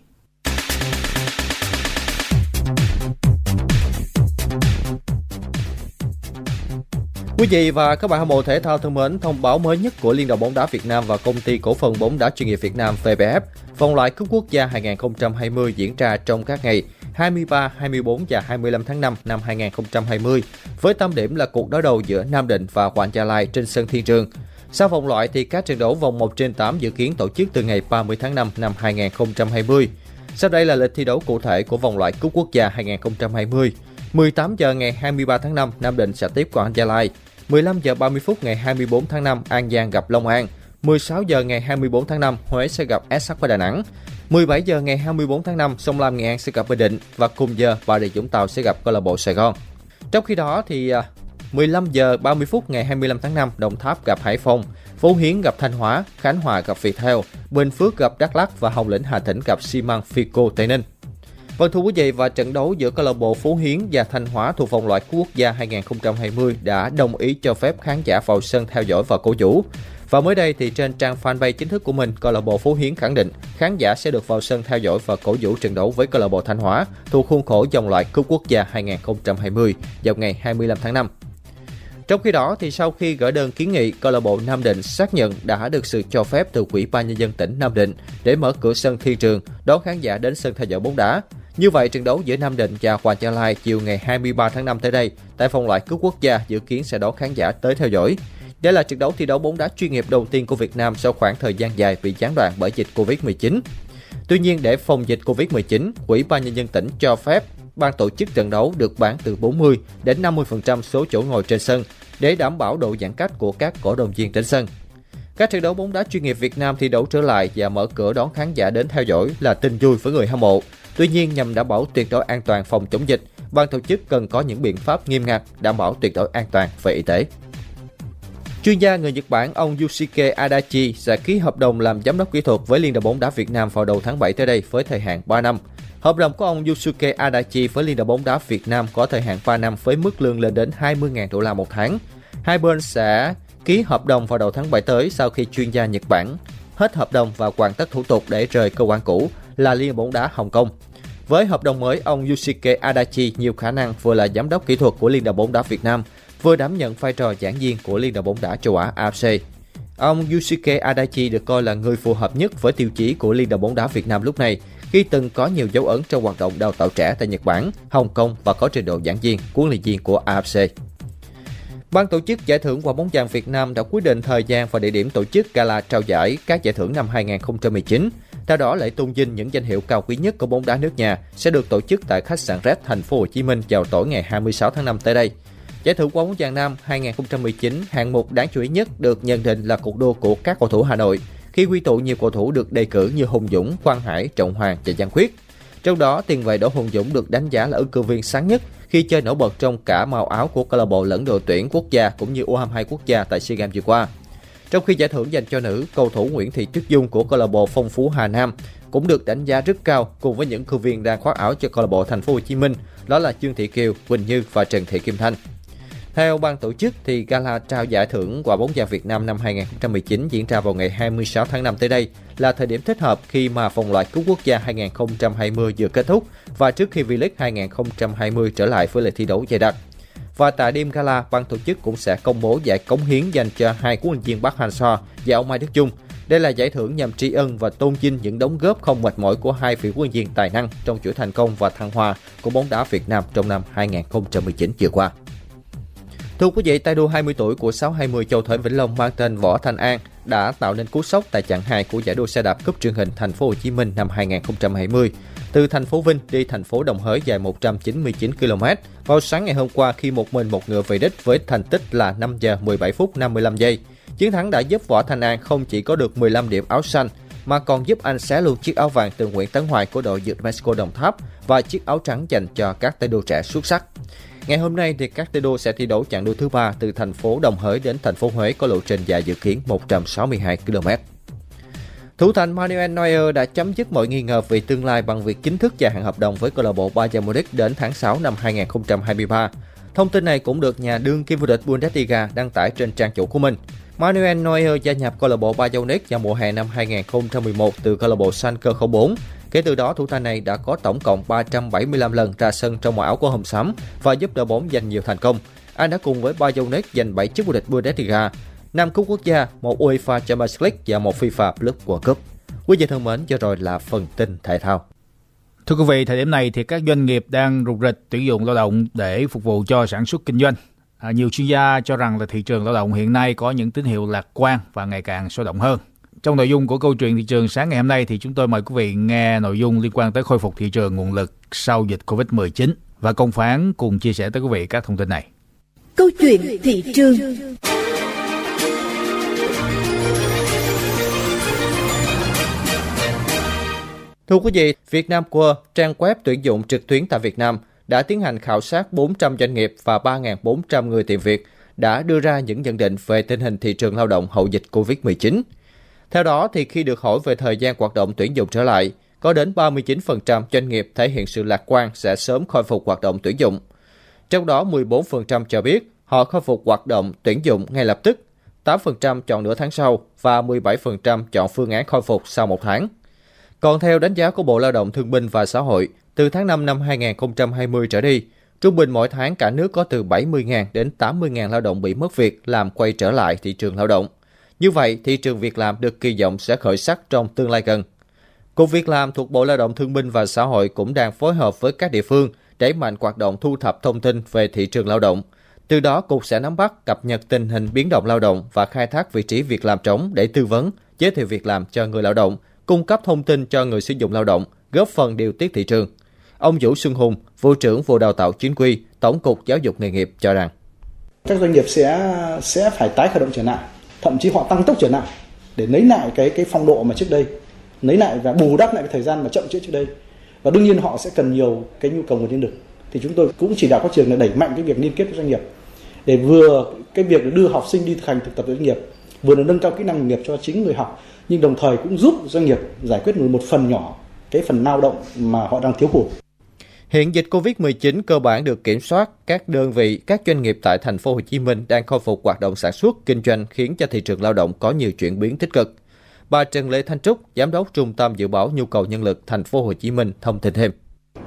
Quý vị và các bạn hâm mộ thể thao thân mến, thông báo mới nhất của Liên đoàn Bóng đá Việt Nam và Công ty Cổ phần Bóng đá Chuyên nghiệp Việt Nam vê ép ép, vòng loại cúp quốc gia hai không hai không diễn ra trong các ngày hai mươi ba, hai mươi bốn và hai mươi lăm tháng năm năm hai nghìn không trăm hai mươi với tâm điểm là cuộc đối đầu giữa Nam Định và Hoàng Gia Lai trên sân Thiên Trường. Sau vòng loại thì các trận đấu vòng một trên tám dự kiến tổ chức từ ngày ba mươi tháng năm năm hai nghìn không trăm hai mươi. Sau đây là lịch thi đấu cụ thể của vòng loại cúp quốc gia hai nghìn không trăm hai mươi. mười tám giờ ngày hai mươi ba tháng năm, Nam Định sẽ tiếp quản Gia Lai. mười lăm giờ ba mươi phút ngày hai mươi tư tháng năm, An Giang gặp Long An. mười sáu giờ ngày hai mươi tư tháng năm, Huế sẽ gặp ét hát ca Đà Nẵng. mười bảy giờ ngày hai mươi tư tháng năm, Sông Lam Nghệ An sẽ gặp Bình Định và cùng giờ Bà Rịa Vũng Tàu sẽ gặp câu lạc bộ Sài Gòn. Trong khi đó thì mười lăm giờ ba mươi phút ngày hai mươi lăm tháng năm, Đồng Tháp gặp Hải Phòng, Phú Hiến gặp Thanh Hóa, Khánh Hòa gặp Viettel, Bình Phước gặp Đắk Lắk và Hồng Lĩnh Hà Tĩnh gặp xi măng Fico Tây Ninh. Vâng thưa quý vị, và trận đấu giữa câu lạc bộ Phú Hiến và Thanh Hóa thuộc vòng loại quốc gia hai nghìn không trăm hai mươi đã đồng ý cho phép khán giả vào sân theo dõi và cổ vũ. Và mới đây thì trên trang fanpage chính thức của mình, câu lạc bộ Phú Hiến khẳng định khán giả sẽ được vào sân theo dõi và cổ vũ trận đấu với câu lạc bộ Thanh Hóa thuộc khuôn khổ vòng loại cúp quốc gia hai nghìn không trăm hai mươi vào ngày hai mươi lăm tháng năm. Trong khi đó thì sau khi gửi đơn kiến nghị, câu lạc bộ Nam Định xác nhận đã được sự cho phép từ Quỹ ban Nhân dân tỉnh Nam Định để mở cửa sân Thiên Trường đón khán giả đến sân theo dõi bóng đá. Như vậy, trận đấu giữa Nam Định và Hoàng Thái chiều ngày hai mươi ba tháng năm tới đây tại vòng loại cúp quốc gia dự kiến sẽ đón khán giả tới theo dõi. Đây là trận đấu thi đấu bóng đá chuyên nghiệp đầu tiên của Việt Nam sau khoảng thời gian dài bị gián đoạn bởi dịch covid mười chín. Tuy nhiên, để phòng dịch covid mười chín, Quỹ ban Nhân dân tỉnh cho phép ban tổ chức trận đấu được bán từ bốn mươi đến năm mươi phần trăm số chỗ ngồi trên sân để đảm bảo độ giãn cách của các cổ động viên trên sân. Các trận đấu bóng đá chuyên nghiệp Việt Nam thi đấu trở lại và mở cửa đón khán giả đến theo dõi là tin vui với người hâm mộ. Tuy nhiên, nhằm đảm bảo tuyệt đối an toàn phòng chống dịch, ban tổ chức cần có những biện pháp nghiêm ngặt đảm bảo tuyệt đối an toàn về y tế. Chuyên gia người Nhật Bản ông Yusuke Adachi sẽ ký hợp đồng làm giám đốc kỹ thuật với Liên đoàn bóng đá Việt Nam vào đầu tháng bảy tới đây với thời hạn ba năm. Hợp đồng của ông Yusuke Adachi với Liên đoàn bóng đá Việt Nam có thời hạn ba năm với mức lương lên đến hai mươi nghìn đô la một tháng. Hai bên sẽ ký hợp đồng vào đầu tháng bảy tới sau khi chuyên gia Nhật Bản hết hợp đồng và hoàn tất thủ tục để rời cơ quan cũ là Liên đoàn bóng đá Hồng Kông. Với hợp đồng mới, ông Yusuke Adachi nhiều khả năng vừa là giám đốc kỹ thuật của Liên đoàn bóng đá Việt Nam, vừa đảm nhận vai trò giảng viên của Liên đoàn bóng đá châu Á a ép xê. Ông Yusuke Adachi được coi là người phù hợp nhất với tiêu chí của Liên đoàn bóng đá Việt Nam lúc này, khi từng có nhiều dấu ấn trong hoạt động đào tạo trẻ tại Nhật Bản, Hồng Kông và có trình độ giảng viên, huấn luyện viên của a ép xê. Ban tổ chức giải thưởng Quả bóng vàng Việt Nam đã quyết định thời gian và địa điểm tổ chức gala trao giải các giải thưởng năm hai nghìn không trăm mười chín. Theo đó, lễ tôn vinh những danh hiệu cao quý nhất của bóng đá nước nhà sẽ được tổ chức tại khách sạn Red, Thành phố Hồ Chí Minh vào tối ngày hai mươi sáu tháng năm tới đây. Giải thưởng Quả bóng vàng Nam hai nghìn không trăm mười chín, hạng mục đáng chú ý nhất được nhận định là cuộc đua của các cầu thủ Hà Nội, khi quy tụ nhiều cầu thủ được đề cử như Hùng Dũng, Quang Hải, Trọng Hoàng và Giang Khuyết. Trong đó, tiền vệ Đỗ Hùng Dũng được đánh giá là ứng cử viên sáng nhất khi chơi nổi bật trong cả màu áo của câu lạc bộ lẫn đội tuyển quốc gia cũng như u hai mươi hai quốc gia tại SEA Games vừa qua. Trong khi giải thưởng dành cho nữ, cầu thủ Nguyễn Thị Tuyết Dung của câu lạc bộ Phong Phú Hà Nam cũng được đánh giá rất cao cùng với những cử viên đang khoác áo cho câu lạc bộ Thành phố Hồ Chí Minh, đó là Dương Thị Kiều, Quỳnh Như và Trần Thị Kim Thanh. Theo ban tổ chức, thì gala trao giải thưởng Quả bóng vàng Việt Nam năm hai nghìn không trăm mười chín diễn ra vào ngày hai mươi sáu tháng năm tới đây là thời điểm thích hợp khi mà vòng loại cúp quốc gia hai nghìn không trăm hai mươi vừa kết thúc và trước khi V-League hai nghìn không trăm hai mươi trở lại với lịch thi đấu dày đặc. Và tại đêm gala, ban tổ chức cũng sẽ công bố giải cống hiến dành cho hai huấn luyện viên Park Hang-seo và ông Mai Đức Chung. Đây là giải thưởng nhằm tri ân và tôn vinh những đóng góp không mệt mỏi của hai vị huấn luyện viên tài năng trong chuỗi thành công và thăng hoa của bóng đá Việt Nam trong năm hai nghìn không trăm mười chín vừa qua. Thưa quý vị, tay đua hai mươi tuổi của sáu hai mươi châu thể Vĩnh Long mang tên Võ Thanh An đã tạo nên cú sốc tại chặng hai của giải đua xe đạp cúp truyền hình Thành phố Hồ Chí Minh năm hai nghìn không trăm hai mươi. Từ thành phố Vinh đi thành phố Đồng Hới dài một trăm chín mươi chín ki lô mét vào sáng ngày hôm qua khi một mình một ngựa về đích với thành tích là năm giờ mười bảy phút năm mươi lăm giây. Chiến thắng đã giúp Võ Thanh An không chỉ có được mười lăm điểm áo xanh mà còn giúp anh xé luôn chiếc áo vàng từ Nguyễn Tấn Hoài của đội dược Mexico Đồng Tháp và chiếc áo trắng dành cho các tay đua trẻ xuất sắc. Ngày hôm nay thì các tay đua sẽ thi đấu chặng đua thứ ba từ thành phố Đồng Hới đến thành phố Huế có lộ trình dài dự kiến một trăm sáu mươi hai ki lô mét. Thủ thành Manuel Neuer đã chấm dứt mọi nghi ngờ về tương lai bằng việc chính thức gia hạn hợp đồng với câu lạc bộ Bayern Munich đến tháng sáu năm hai nghìn không trăm hai mươi ba. Thông tin này cũng được nhà đương kim vô địch Bundesliga đăng tải trên trang chủ của mình. Manuel Neuer gia nhập câu lạc bộ Bayern Munich vào mùa hè năm hai nghìn không trăm mười một từ câu lạc bộ Schalke không bốn. Kể từ đó, thủ thành này đã có tổng cộng ba trăm bảy mươi lăm lần ra sân trong màu áo của Hồng Xám và giúp đội bóng giành nhiều thành công. Anh đã cùng với Bayern Munich giành bảy chức vô địch Bundesliga, năm cúp quốc gia, một UEFA Champions League và một FIFA Club World Cup. Quý vị thân mến, vừa rồi là phần tin thể thao. Thưa quý vị, thời điểm này thì các doanh nghiệp đang rục rịch tuyển dụng lao động để phục vụ cho sản xuất kinh doanh. À, nhiều chuyên gia cho rằng là thị trường lao động hiện nay có những tín hiệu lạc quan và ngày càng sôi động hơn. Trong nội dung của câu chuyện thị trường sáng ngày hôm nay thì chúng tôi mời quý vị nghe nội dung liên quan tới khôi phục thị trường nguồn lực sau dịch covid mười chín và Công Phán cùng chia sẻ tới quý vị các thông tin này. Câu chuyện thị trường. Thưa quý vị, Vietnamworld, trang web tuyển dụng trực tuyến tại Việt Nam, đã tiến hành khảo sát bốn trăm doanh nghiệp và ba nghìn bốn trăm người tìm việc, đã đưa ra những nhận định về tình hình thị trường lao động hậu dịch covid mười chín. Theo đó, thì khi được hỏi về thời gian hoạt động tuyển dụng trở lại, có đến ba mươi chín phần trăm doanh nghiệp thể hiện sự lạc quan sẽ sớm khôi phục hoạt động tuyển dụng. Trong đó, mười bốn phần trăm cho biết họ khôi phục hoạt động tuyển dụng ngay lập tức, tám phần trăm chọn nửa tháng sau và mười bảy phần trăm chọn phương án khôi phục sau một tháng. Còn theo đánh giá của Bộ Lao động Thương binh và Xã hội, từ tháng năm năm hai không hai không trở đi, trung bình mỗi tháng cả nước có từ bảy mươi nghìn đến tám mươi nghìn lao động bị mất việc làm quay trở lại thị trường lao động. Như vậy, thị trường việc làm được kỳ vọng sẽ khởi sắc trong tương lai gần. Cục Việc làm thuộc Bộ Lao động Thương binh và Xã hội cũng đang phối hợp với các địa phương đẩy mạnh hoạt động thu thập thông tin về thị trường lao động. Từ đó, Cục sẽ nắm bắt, cập nhật tình hình biến động lao động và khai thác vị trí việc làm trống để tư vấn, giới thiệu việc làm cho người lao động, cung cấp thông tin cho người sử dụng lao động, góp phần điều tiết thị trường. Ông Vũ Xuân Hùng, Vụ trưởng Vụ Đào tạo Chính quy, Tổng cục Giáo dục Nghề nghiệp cho rằng các doanh nghiệp sẽ sẽ phải tái khởi động trở lại, thậm chí họ tăng tốc trở lại để lấy lại cái cái phong độ mà trước đây, lấy lại và bù đắp lại cái thời gian mà chậm trễ trước đây. Và đương nhiên họ sẽ cần nhiều cái nhu cầu nguồn nhân lực. Thì chúng tôi cũng chỉ đạo các trường là đẩy mạnh cái việc liên kết với doanh nghiệp để vừa cái việc đưa học sinh đi thực hành thực tập doanh nghiệp, vừa là nâng cao kỹ năng nghề nghiệp cho chính người học, nhưng đồng thời cũng giúp doanh nghiệp giải quyết một phần nhỏ cái phần lao động mà họ đang thiếu hụt. Hiện dịch covid mười chín cơ bản được kiểm soát, các đơn vị, các doanh nghiệp tại Thành phố Hồ Chí Minh đang khôi phục hoạt động sản xuất, kinh doanh khiến cho thị trường lao động có nhiều chuyển biến tích cực. Bà Trần Lê Thanh Trúc, Giám đốc Trung tâm Dự báo Nhu cầu Nhân lực Thành phố Hồ Chí Minh thông tin thêm.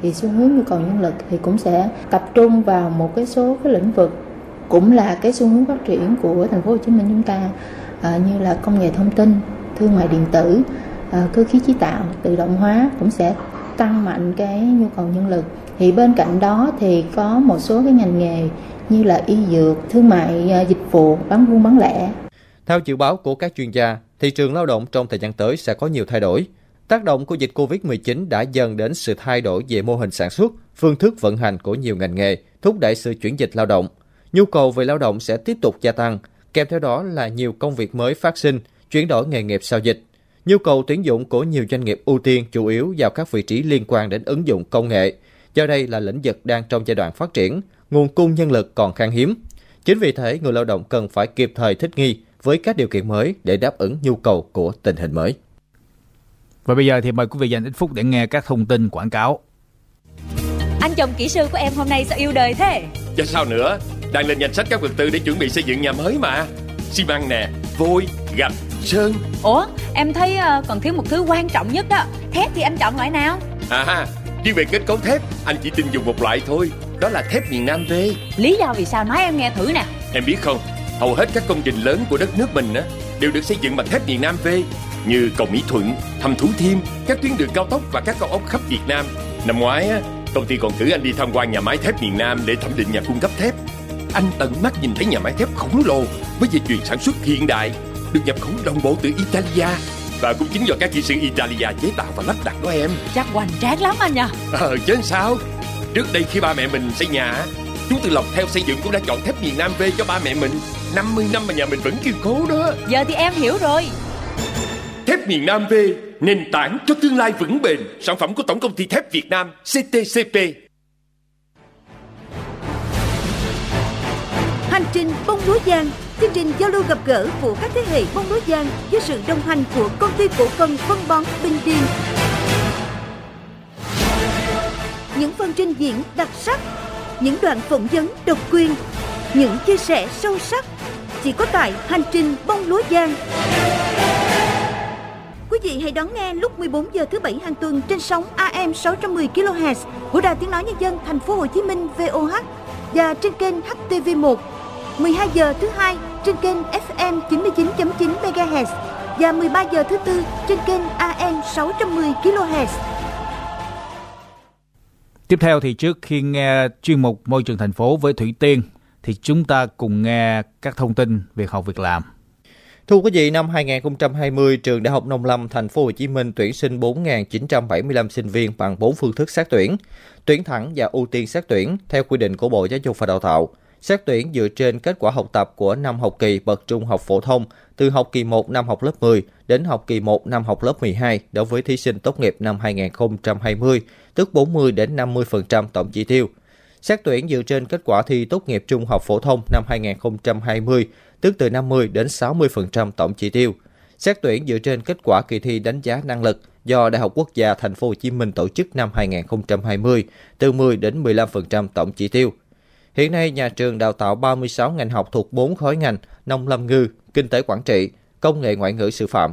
Thì xu hướng nhu cầu nhân lực thì cũng sẽ tập trung vào một cái số cái lĩnh vực cũng là cái xu hướng phát triển của Thành phố Hồ Chí Minh chúng ta à, như là công nghệ thông tin, thương mại điện tử, à, cơ khí chế tạo, tự động hóa cũng sẽ tăng mạnh cái nhu cầu nhân lực. Thì bên cạnh đó thì có một số cái ngành nghề như là y dược, thương mại dịch vụ, bán buôn bán lẻ. Theo dự báo của các chuyên gia, thị trường lao động trong thời gian tới sẽ có nhiều thay đổi. Tác động của dịch covid mười chín đã dần đến sự thay đổi về mô hình sản xuất, phương thức vận hành của nhiều ngành nghề, thúc đẩy sự chuyển dịch lao động. Nhu cầu về lao động sẽ tiếp tục gia tăng, kèm theo đó là nhiều công việc mới phát sinh, chuyển đổi nghề nghiệp sau dịch. Nhu cầu tuyển dụng của nhiều doanh nghiệp ưu tiên chủ yếu vào các vị trí liên quan đến ứng dụng công nghệ. Do đây là lĩnh vực đang trong giai đoạn phát triển, nguồn cung nhân lực còn khan hiếm. Chính vì thế, người lao động cần phải kịp thời thích nghi với các điều kiện mới để đáp ứng nhu cầu của tình hình mới. Và bây giờ thì mời quý vị dành ít phút để nghe các thông tin quảng cáo. Anh chồng kỹ sư của em hôm nay sao yêu đời thế? Chứ sao nữa, đang lên danh sách các vật tư để chuẩn bị xây dựng nhà mới mà. Xi măng nè, vôi, gạch, sơn. Ủa, em thấy còn thiếu một thứ quan trọng nhất đó. Thép thì anh chọn loại nào? À, riêng về kết cấu thép, anh chỉ tin dùng một loại thôi. Đó là thép miền Nam về. Lý do vì sao nói em nghe thử nè. Em biết không, hầu hết các công trình lớn của đất nước mình á, đều được xây dựng bằng thép miền Nam về. Như cầu Mỹ Thuận, Thăm Thủ Thiêm, các tuyến đường cao tốc và các cao ốc khắp Việt Nam. Năm ngoái, á, công ty còn cử anh đi tham quan nhà máy thép miền Nam để thẩm định nhà cung cấp thép. Anh tận mắt nhìn thấy nhà máy thép khổng lồ với dây chuyền sản xuất hiện đại, được nhập khẩu đồng bộ từ Italia và cũng chính do các kỹ sư Italia chế tạo và lắp đặt đó em. Chắc hoành tráng lắm anh nhờ. Ờ chứ sao? Trước đây khi ba mẹ mình xây nhà, chú Tư Lộc theo xây dựng cũng đã chọn thép miền Nam về cho ba mẹ mình. năm mươi năm mà nhà mình vẫn kiên cố đó. Giờ thì em hiểu rồi. Thép miền Nam về, nền tảng cho tương lai vững bền. Sản phẩm của Tổng công ty thép Việt Nam C T C P. Hành trình bông lúa Giang, chương trình giao lưu gặp gỡ của các thế hệ bông lúa Giang với sự đồng hành của công ty cổ phần phân bón Bình Điền. Những phần trình diễn đặc sắc, những đoạn phỏng vấn độc quyền, những chia sẻ sâu sắc chỉ có tại Hành trình bông lúa Giang. Quý vị hãy đón nghe lúc mười bốn giờ thứ bảy hàng tuần trên sóng A M sáu trăm mười kHz của Đài Tiếng nói Nhân dân Thành phố Hồ Chí Minh V O H và trên kênh H T V một. mười hai giờ thứ hai trên kênh F M chín mươi chín chấm chín MHz và mười ba giờ thứ tư trên kênh A M sáu trăm mười kHz. Tiếp theo thì trước khi nghe chuyên mục Môi trường thành phố với Thủy Tiên thì chúng ta cùng nghe các thông tin việc học việc làm. Thưa quý vị, năm hai không hai không, trường Đại học Nông lâm Thành phố Hồ Chí Minh tuyển sinh bốn nghìn chín trăm bảy mươi lăm sinh viên bằng bốn phương thức xét tuyển, tuyển thẳng và ưu tiên xét tuyển theo quy định của Bộ Giáo dục và Đào tạo. Xét tuyển dựa trên kết quả học tập của năm học kỳ bậc trung học phổ thông từ học kỳ một năm học lớp mười đến học kỳ một năm học lớp mười hai đối với thí sinh tốt nghiệp năm hai không hai không, tức bốn mươi đến năm mươi phần trăm tổng chỉ tiêu. Xét tuyển dựa trên kết quả thi tốt nghiệp trung học phổ thông năm hai không hai không, tức từ năm mươi đến sáu mươi phần trăm tổng chỉ tiêu. Xét tuyển dựa trên kết quả kỳ thi đánh giá năng lực do Đại học Quốc gia Thành phố Hồ Chí Minh tổ chức năm hai không hai không, từ mười đến mười lăm phần trăm tổng chỉ tiêu. Hiện nay, nhà trường đào tạo ba mươi sáu ngành học thuộc bốn khối ngành: nông lâm ngư, kinh tế quản trị, công nghệ ngoại ngữ sư phạm.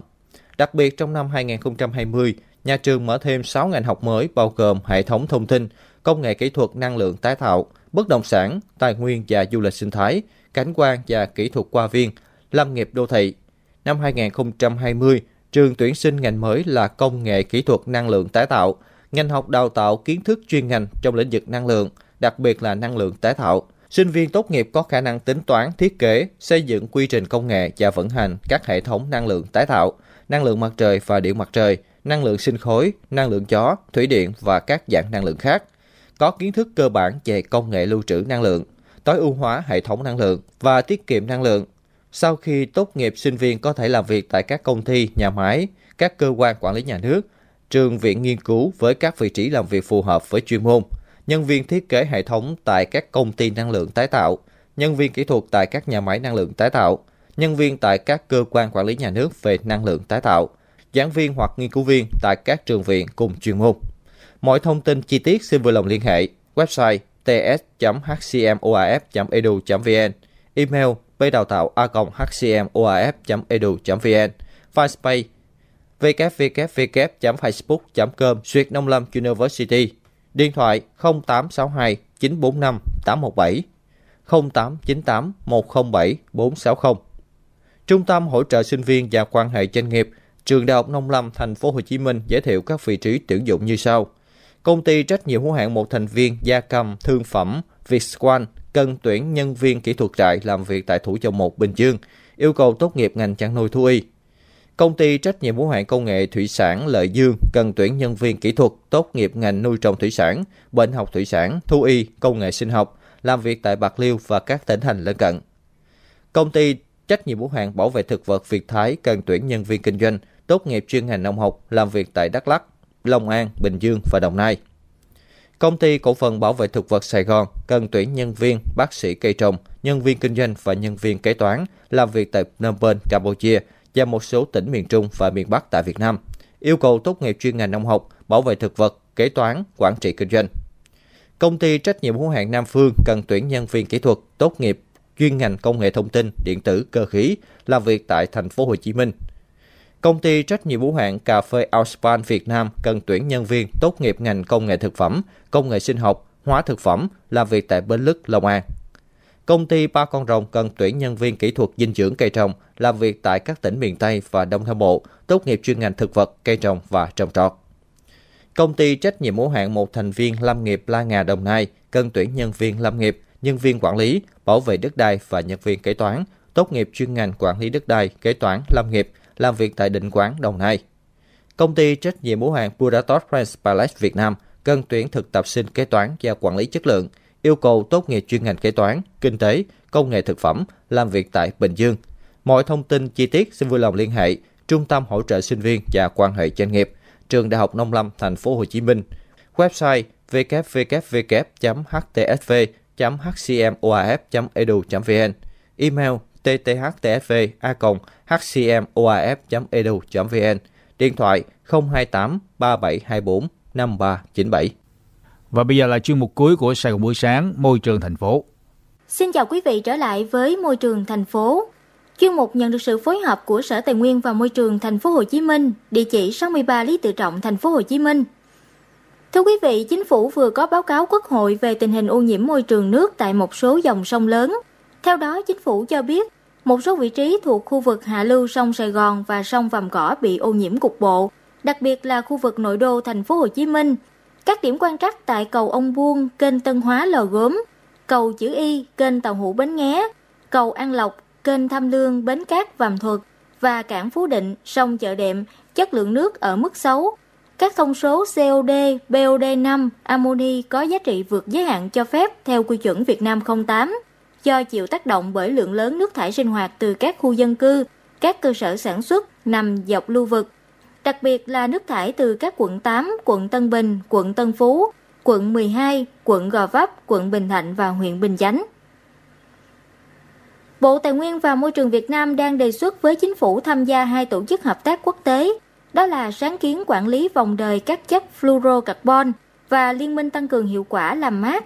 Đặc biệt, trong năm hai không hai không, nhà trường mở thêm sáu ngành học mới bao gồm hệ thống thông tin, công nghệ kỹ thuật năng lượng tái tạo, bất động sản, tài nguyên và du lịch sinh thái, cảnh quan và kỹ thuật qua viên, lâm nghiệp đô thị. Năm hai không hai không, trường tuyển sinh ngành mới là công nghệ kỹ thuật năng lượng tái tạo, ngành học đào tạo kiến thức chuyên ngành trong lĩnh vực năng lượng, đặc biệt là năng lượng tái tạo. Sinh viên tốt nghiệp có khả năng tính toán, thiết kế, xây dựng quy trình công nghệ và vận hành các hệ thống năng lượng tái tạo, năng lượng mặt trời và điện mặt trời, năng lượng sinh khối, năng lượng gió, thủy điện và các dạng năng lượng khác. Có kiến thức cơ bản về công nghệ lưu trữ năng lượng, tối ưu hóa hệ thống năng lượng và tiết kiệm năng lượng. Sau khi tốt nghiệp, sinh viên có thể làm việc tại các công ty, nhà máy, các cơ quan quản lý nhà nước, trường viện nghiên cứu với các vị trí làm việc phù hợp với chuyên môn, nhân viên thiết kế hệ thống tại các công ty năng lượng tái tạo, nhân viên kỹ thuật tại các nhà máy năng lượng tái tạo, nhân viên tại các cơ quan quản lý nhà nước về năng lượng tái tạo, giảng viên hoặc nghiên cứu viên tại các trường viện cùng chuyên môn. Mọi thông tin chi tiết xin vui lòng liên hệ website t s chấm h c m o a f chấm e d u chấm v n, email p đào tạo a còng h c m o a f chấm e d u chấm v n, Fanpage w w w chấm facebook chấm com slash nông lâm university, điện thoại không tám sáu hai chín bốn năm tám một bảy, không tám chín tám một không bảy bốn sáu không. Trung tâm hỗ trợ sinh viên và quan hệ doanh nghiệp trường Đại học Nông lâm Thành phố Hồ Chí Minh giới thiệu các vị trí tuyển dụng như sau: công ty trách nhiệm hữu hạn một thành viên gia cầm thương phẩm Vietsquan cần tuyển nhân viên kỹ thuật trại làm việc tại Thủ Dầu Một, Bình Dương, yêu cầu tốt nghiệp ngành chăn nuôi thú y. Công ty trách nhiệm hữu hạn công nghệ thủy sản Lợi Dương cần tuyển nhân viên kỹ thuật tốt nghiệp ngành nuôi trồng thủy sản, bệnh học thủy sản, thú y, công nghệ sinh học, làm việc tại Bạc Liêu và các tỉnh thành lân cận. Công ty trách nhiệm hữu hạn bảo vệ thực vật Việt Thái cần tuyển nhân viên kinh doanh tốt nghiệp chuyên ngành nông học, làm việc tại Đắk Lắk, Long An, Bình Dương và Đồng Nai. Công ty cổ phần bảo vệ thực vật Sài Gòn cần tuyển nhân viên, bác sĩ cây trồng, nhân viên kinh doanh và nhân viên kế toán làm việc tại Phnom Penh, Campuchia và một số tỉnh miền Trung và miền Bắc tại Việt Nam, yêu cầu tốt nghiệp chuyên ngành nông học, bảo vệ thực vật, kế toán, quản trị kinh doanh. Công ty trách nhiệm hữu hạn Nam Phương cần tuyển nhân viên kỹ thuật tốt nghiệp chuyên ngành công nghệ thông tin, điện tử, cơ khí làm việc tại Thành phố Hồ Chí Minh. Công ty trách nhiệm hữu hạn Cà phê Auspan Việt Nam cần tuyển nhân viên tốt nghiệp ngành công nghệ thực phẩm, công nghệ sinh học, hóa thực phẩm, làm việc tại Bến Lức, Long An. Công ty Ba Con Rồng cần tuyển nhân viên kỹ thuật dinh dưỡng cây trồng, làm việc tại các tỉnh miền Tây và Đông Nam Bộ, tốt nghiệp chuyên ngành thực vật, cây trồng và trồng trọt. Công ty trách nhiệm hữu hạn một thành viên lâm nghiệp La Ngà Đồng Nai cần tuyển nhân viên lâm nghiệp, nhân viên quản lý, bảo vệ đất đai và nhân viên kế toán, tốt nghiệp chuyên ngành quản lý đất đai, kế toán, lâm nghiệp, làm việc tại Định Quán, Đồng Nai. Công ty trách nhiệm hữu hạn Puratos Prince Palace Việt Nam cần tuyển thực tập sinh kế toán và quản lý chất lượng, yêu cầu tốt nghiệp chuyên ngành kế toán, kinh tế, công nghệ thực phẩm, làm việc tại Bình Dương. Mọi thông tin chi tiết xin vui lòng liên hệ Trung tâm hỗ trợ sinh viên và quan hệ doanh nghiệp, trường Đại học Nông lâm Thành phố Hồ Chí Minh, website w w w chấm h t s v chấm h c m o a f chấm e d u chấm v n, email t t h t f a còng h c m o a f chấm e d u chấm v n, điện thoại không hai tám ba bảy hai bốn năm ba chín bảy. Và bây giờ là chuyên mục cuối của Sài Gòn buổi sáng, Môi trường thành phố. Xin chào quý vị trở lại với Môi trường thành phố. Chuyên mục nhận được sự phối hợp của Sở Tài nguyên và Môi trường Thành phố Hồ Chí Minh, địa chỉ sáu mươi ba Lý Tự Trọng, Thành phố Hồ Chí Minh. Thưa quý vị, chính phủ vừa có báo cáo Quốc hội về tình hình ô nhiễm môi trường nước tại một số dòng sông lớn. Theo đó, chính phủ cho biết một số vị trí thuộc khu vực hạ lưu sông Sài Gòn và sông Vàm Cỏ bị ô nhiễm cục bộ, đặc biệt là khu vực nội đô Thành phố Hồ Chí Minh. Các điểm quan trắc tại cầu Ông Buôn, kênh Tân Hóa Lò Gốm, cầu Chữ Y, kênh Tàu Hũ Bến Nghé, cầu An Lộc, kênh Tham Lương, Bến Cát, Vàm Thuật và cảng Phú Định, sông Chợ Đệm, chất lượng nước ở mức xấu. Các thông số xê o đê, bê o đê năm, amoni có giá trị vượt giới hạn cho phép theo quy chuẩn Việt Nam không tám, do chịu tác động bởi lượng lớn nước thải sinh hoạt từ các khu dân cư, các cơ sở sản xuất nằm dọc lưu vực. Đặc biệt là nước thải từ các quận tám, quận Tân Bình, quận Tân Phú, quận mười hai, quận Gò Vấp, quận Bình Thạnh và huyện Bình Chánh. Bộ Tài nguyên và Môi trường Việt Nam đang đề xuất với chính phủ tham gia hai tổ chức hợp tác quốc tế, đó là sáng kiến quản lý vòng đời các chất fluorocarbon và Liên minh tăng cường hiệu quả làm mát.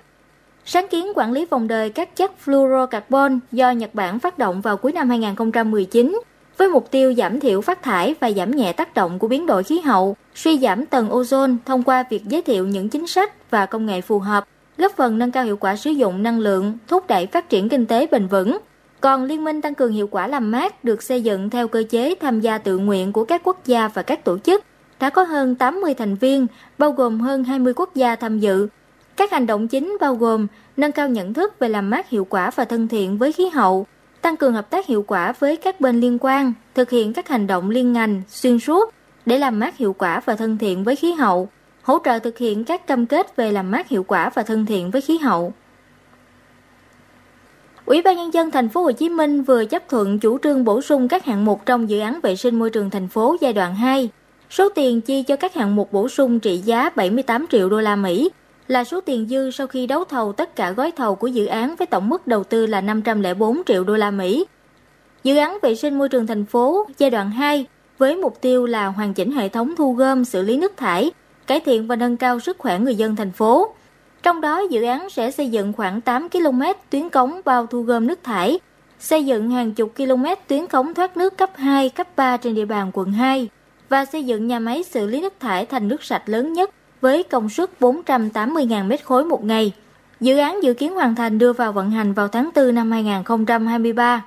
Sáng kiến quản lý vòng đời các chất fluorocarbon do Nhật Bản phát động vào cuối năm hai không một chín với mục tiêu giảm thiểu phát thải và giảm nhẹ tác động của biến đổi khí hậu, suy giảm tầng ozone thông qua việc giới thiệu những chính sách và công nghệ phù hợp, góp phần nâng cao hiệu quả sử dụng năng lượng, thúc đẩy phát triển kinh tế bền vững. Còn Liên minh tăng cường hiệu quả làm mát được xây dựng theo cơ chế tham gia tự nguyện của các quốc gia và các tổ chức, đã có hơn tám mươi thành viên, bao gồm hơn hai mươi quốc gia tham dự. Các hành động chính bao gồm nâng cao nhận thức về làm mát hiệu quả và thân thiện với khí hậu, tăng cường hợp tác hiệu quả với các bên liên quan, thực hiện các hành động liên ngành, xuyên suốt để làm mát hiệu quả và thân thiện với khí hậu, hỗ trợ thực hiện các cam kết về làm mát hiệu quả và thân thiện với khí hậu. Ủy ban Nhân dân Thành phố Hồ Chí Minh vừa chấp thuận chủ trương bổ sung các hạng mục trong dự án vệ sinh môi trường thành phố giai đoạn hai. Số tiền chi cho các hạng mục bổ sung trị giá bảy mươi tám triệu đô la Mỹ là số tiền dư sau khi đấu thầu tất cả gói thầu của dự án với tổng mức đầu tư là năm trăm lẻ bốn triệu đô la Mỹ. Dự án vệ sinh môi trường thành phố giai đoạn hai với mục tiêu là hoàn chỉnh hệ thống thu gom, xử lý nước thải, cải thiện và nâng cao sức khỏe người dân thành phố. Trong đó, dự án sẽ xây dựng khoảng tám ki lô mét tuyến cống bao thu gom nước thải, xây dựng hàng chục ki lô mét tuyến cống thoát nước cấp hai, cấp ba trên địa bàn quận hai và xây dựng nhà máy xử lý nước thải thành nước sạch lớn nhất với công suất bốn trăm tám mươi nghìn mét khối một ngày. Dự án dự kiến hoàn thành đưa vào vận hành vào tháng tư năm hai không hai ba.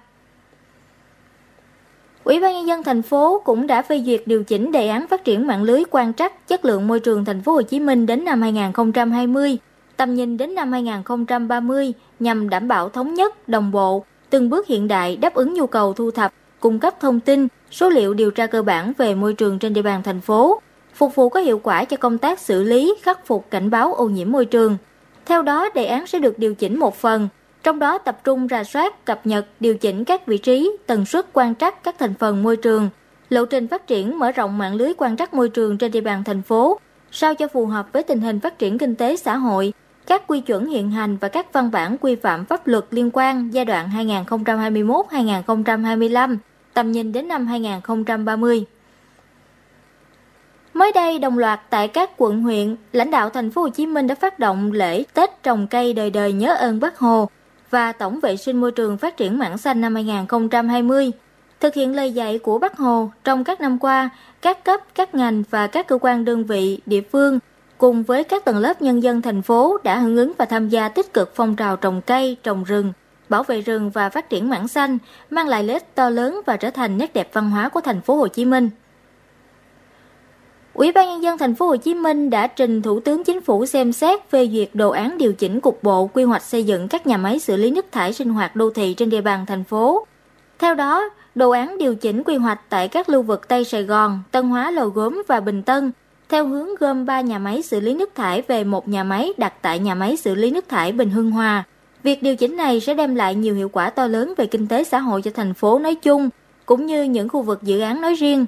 Ủy ban Nhân dân thành phố cũng đã phê duyệt điều chỉnh đề án phát triển mạng lưới quan trắc chất lượng môi trường Thành phố Hồ Chí Minh đến năm hai không hai không. Tầm nhìn đến năm hai không ba không nhằm đảm bảo thống nhất, đồng bộ, từng bước hiện đại đáp ứng nhu cầu thu thập, cung cấp thông tin, số liệu điều tra cơ bản về môi trường trên địa bàn thành phố, phục vụ có hiệu quả cho công tác xử lý, khắc phục cảnh báo ô nhiễm môi trường. Theo đó, đề án sẽ được điều chỉnh một phần, trong đó tập trung rà soát, cập nhật, điều chỉnh các vị trí, tần suất quan trắc các thành phần môi trường, lộ trình phát triển mở rộng mạng lưới quan trắc môi trường trên địa bàn thành phố, sao cho phù hợp với tình hình phát triển kinh tế xã hội, các quy chuẩn hiện hành và các văn bản quy phạm pháp luật liên quan giai đoạn hai nghìn không trăm hai mươi mốt đến hai nghìn không trăm hai mươi lăm, tầm nhìn đến năm hai không ba không. Mới đây, đồng loạt tại các quận huyện, lãnh đạo Thành phố Hồ Chí Minh đã phát động lễ Tết trồng cây đời đời nhớ ơn Bác Hồ và tổng vệ sinh môi trường phát triển mảng xanh năm hai không hai không. Thực hiện lời dạy của Bác Hồ, trong các năm qua, các cấp, các ngành và các cơ quan đơn vị, địa phương cùng với các tầng lớp nhân dân thành phố đã hưởng ứng và tham gia tích cực phong trào trồng cây, trồng rừng, bảo vệ rừng và phát triển mảng xanh, mang lại lợi ích to lớn và trở thành nét đẹp văn hóa của Thành phố Hồ Chí Minh. Ủy ban Nhân dân Thành phố Hồ Chí Minh đã trình Thủ tướng Chính phủ xem xét phê duyệt đồ án điều chỉnh cục bộ quy hoạch xây dựng các nhà máy xử lý nước thải sinh hoạt đô thị trên địa bàn thành phố. Theo đó, đồ án điều chỉnh quy hoạch tại các lưu vực Tây Sài Gòn, Tân Hóa, Lò Gốm và Bình Tân theo hướng gom ba nhà máy xử lý nước thải về một nhà máy đặt tại nhà máy xử lý nước thải Bình Hưng Hòa. Việc điều chỉnh này sẽ đem lại nhiều hiệu quả to lớn về kinh tế xã hội cho thành phố nói chung, cũng như những khu vực dự án nói riêng.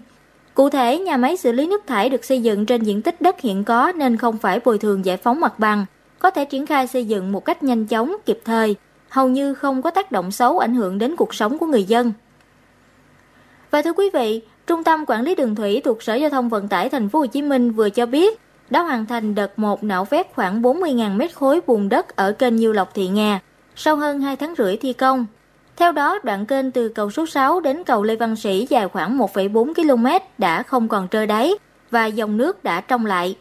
Cụ thể, nhà máy xử lý nước thải được xây dựng trên diện tích đất hiện có nên không phải bồi thường giải phóng mặt bằng, có thể triển khai xây dựng một cách nhanh chóng, kịp thời, hầu như không có tác động xấu ảnh hưởng đến cuộc sống của người dân. Và thưa quý vị, Trung tâm Quản lý đường thủy thuộc Sở Giao thông Vận tải Thành phố Hồ Chí Minh vừa cho biết đã hoàn thành đợt một nạo vét khoảng bốn mươi nghìn mét khối bùn đất ở kênh Nhiêu Lộc Thị Nga sau hơn hai tháng rưỡi thi công. Theo đó, đoạn kênh từ cầu số sáu đến cầu Lê Văn Sĩ dài khoảng một phẩy bốn ki lô mét đã không còn trơ đáy và dòng nước đã trong lại.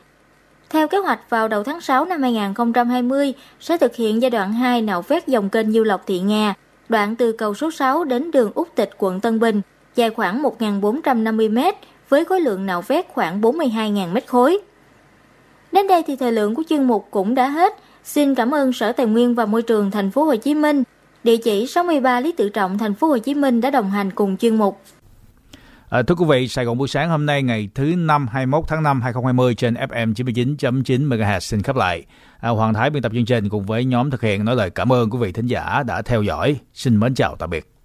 Theo kế hoạch, vào đầu tháng sáu năm hai không hai không sẽ thực hiện giai đoạn hai nạo vét dòng kênh Nhiêu Lộc Thị Nga, đoạn từ cầu số sáu đến đường Úc Tịch, quận Tân Bình, dài khoảng một nghìn bốn trăm năm mươi mét với khối lượng nạo vét khoảng bốn mươi hai nghìn mét khối. Đến đây thì thời lượng của chuyên mục cũng đã hết. Xin cảm ơn Sở Tài nguyên và Môi trường Thành phố Hồ Chí Minh, địa chỉ sáu mươi ba Lý Tự Trọng, Thành phố Hồ Chí Minh đã đồng hành cùng chuyên mục. À, thưa quý vị, Sài Gòn buổi sáng hôm nay ngày thứ năm hai mươi mốt tháng năm hai nghìn không trăm hai mươi trên ép em chín mươi chín chấm chín MHz xin khép lại. À, Hoàng Thái biên tập chương trình cùng với nhóm thực hiện nói lời cảm ơn quý vị thính giả đã theo dõi. Xin mến chào tạm biệt.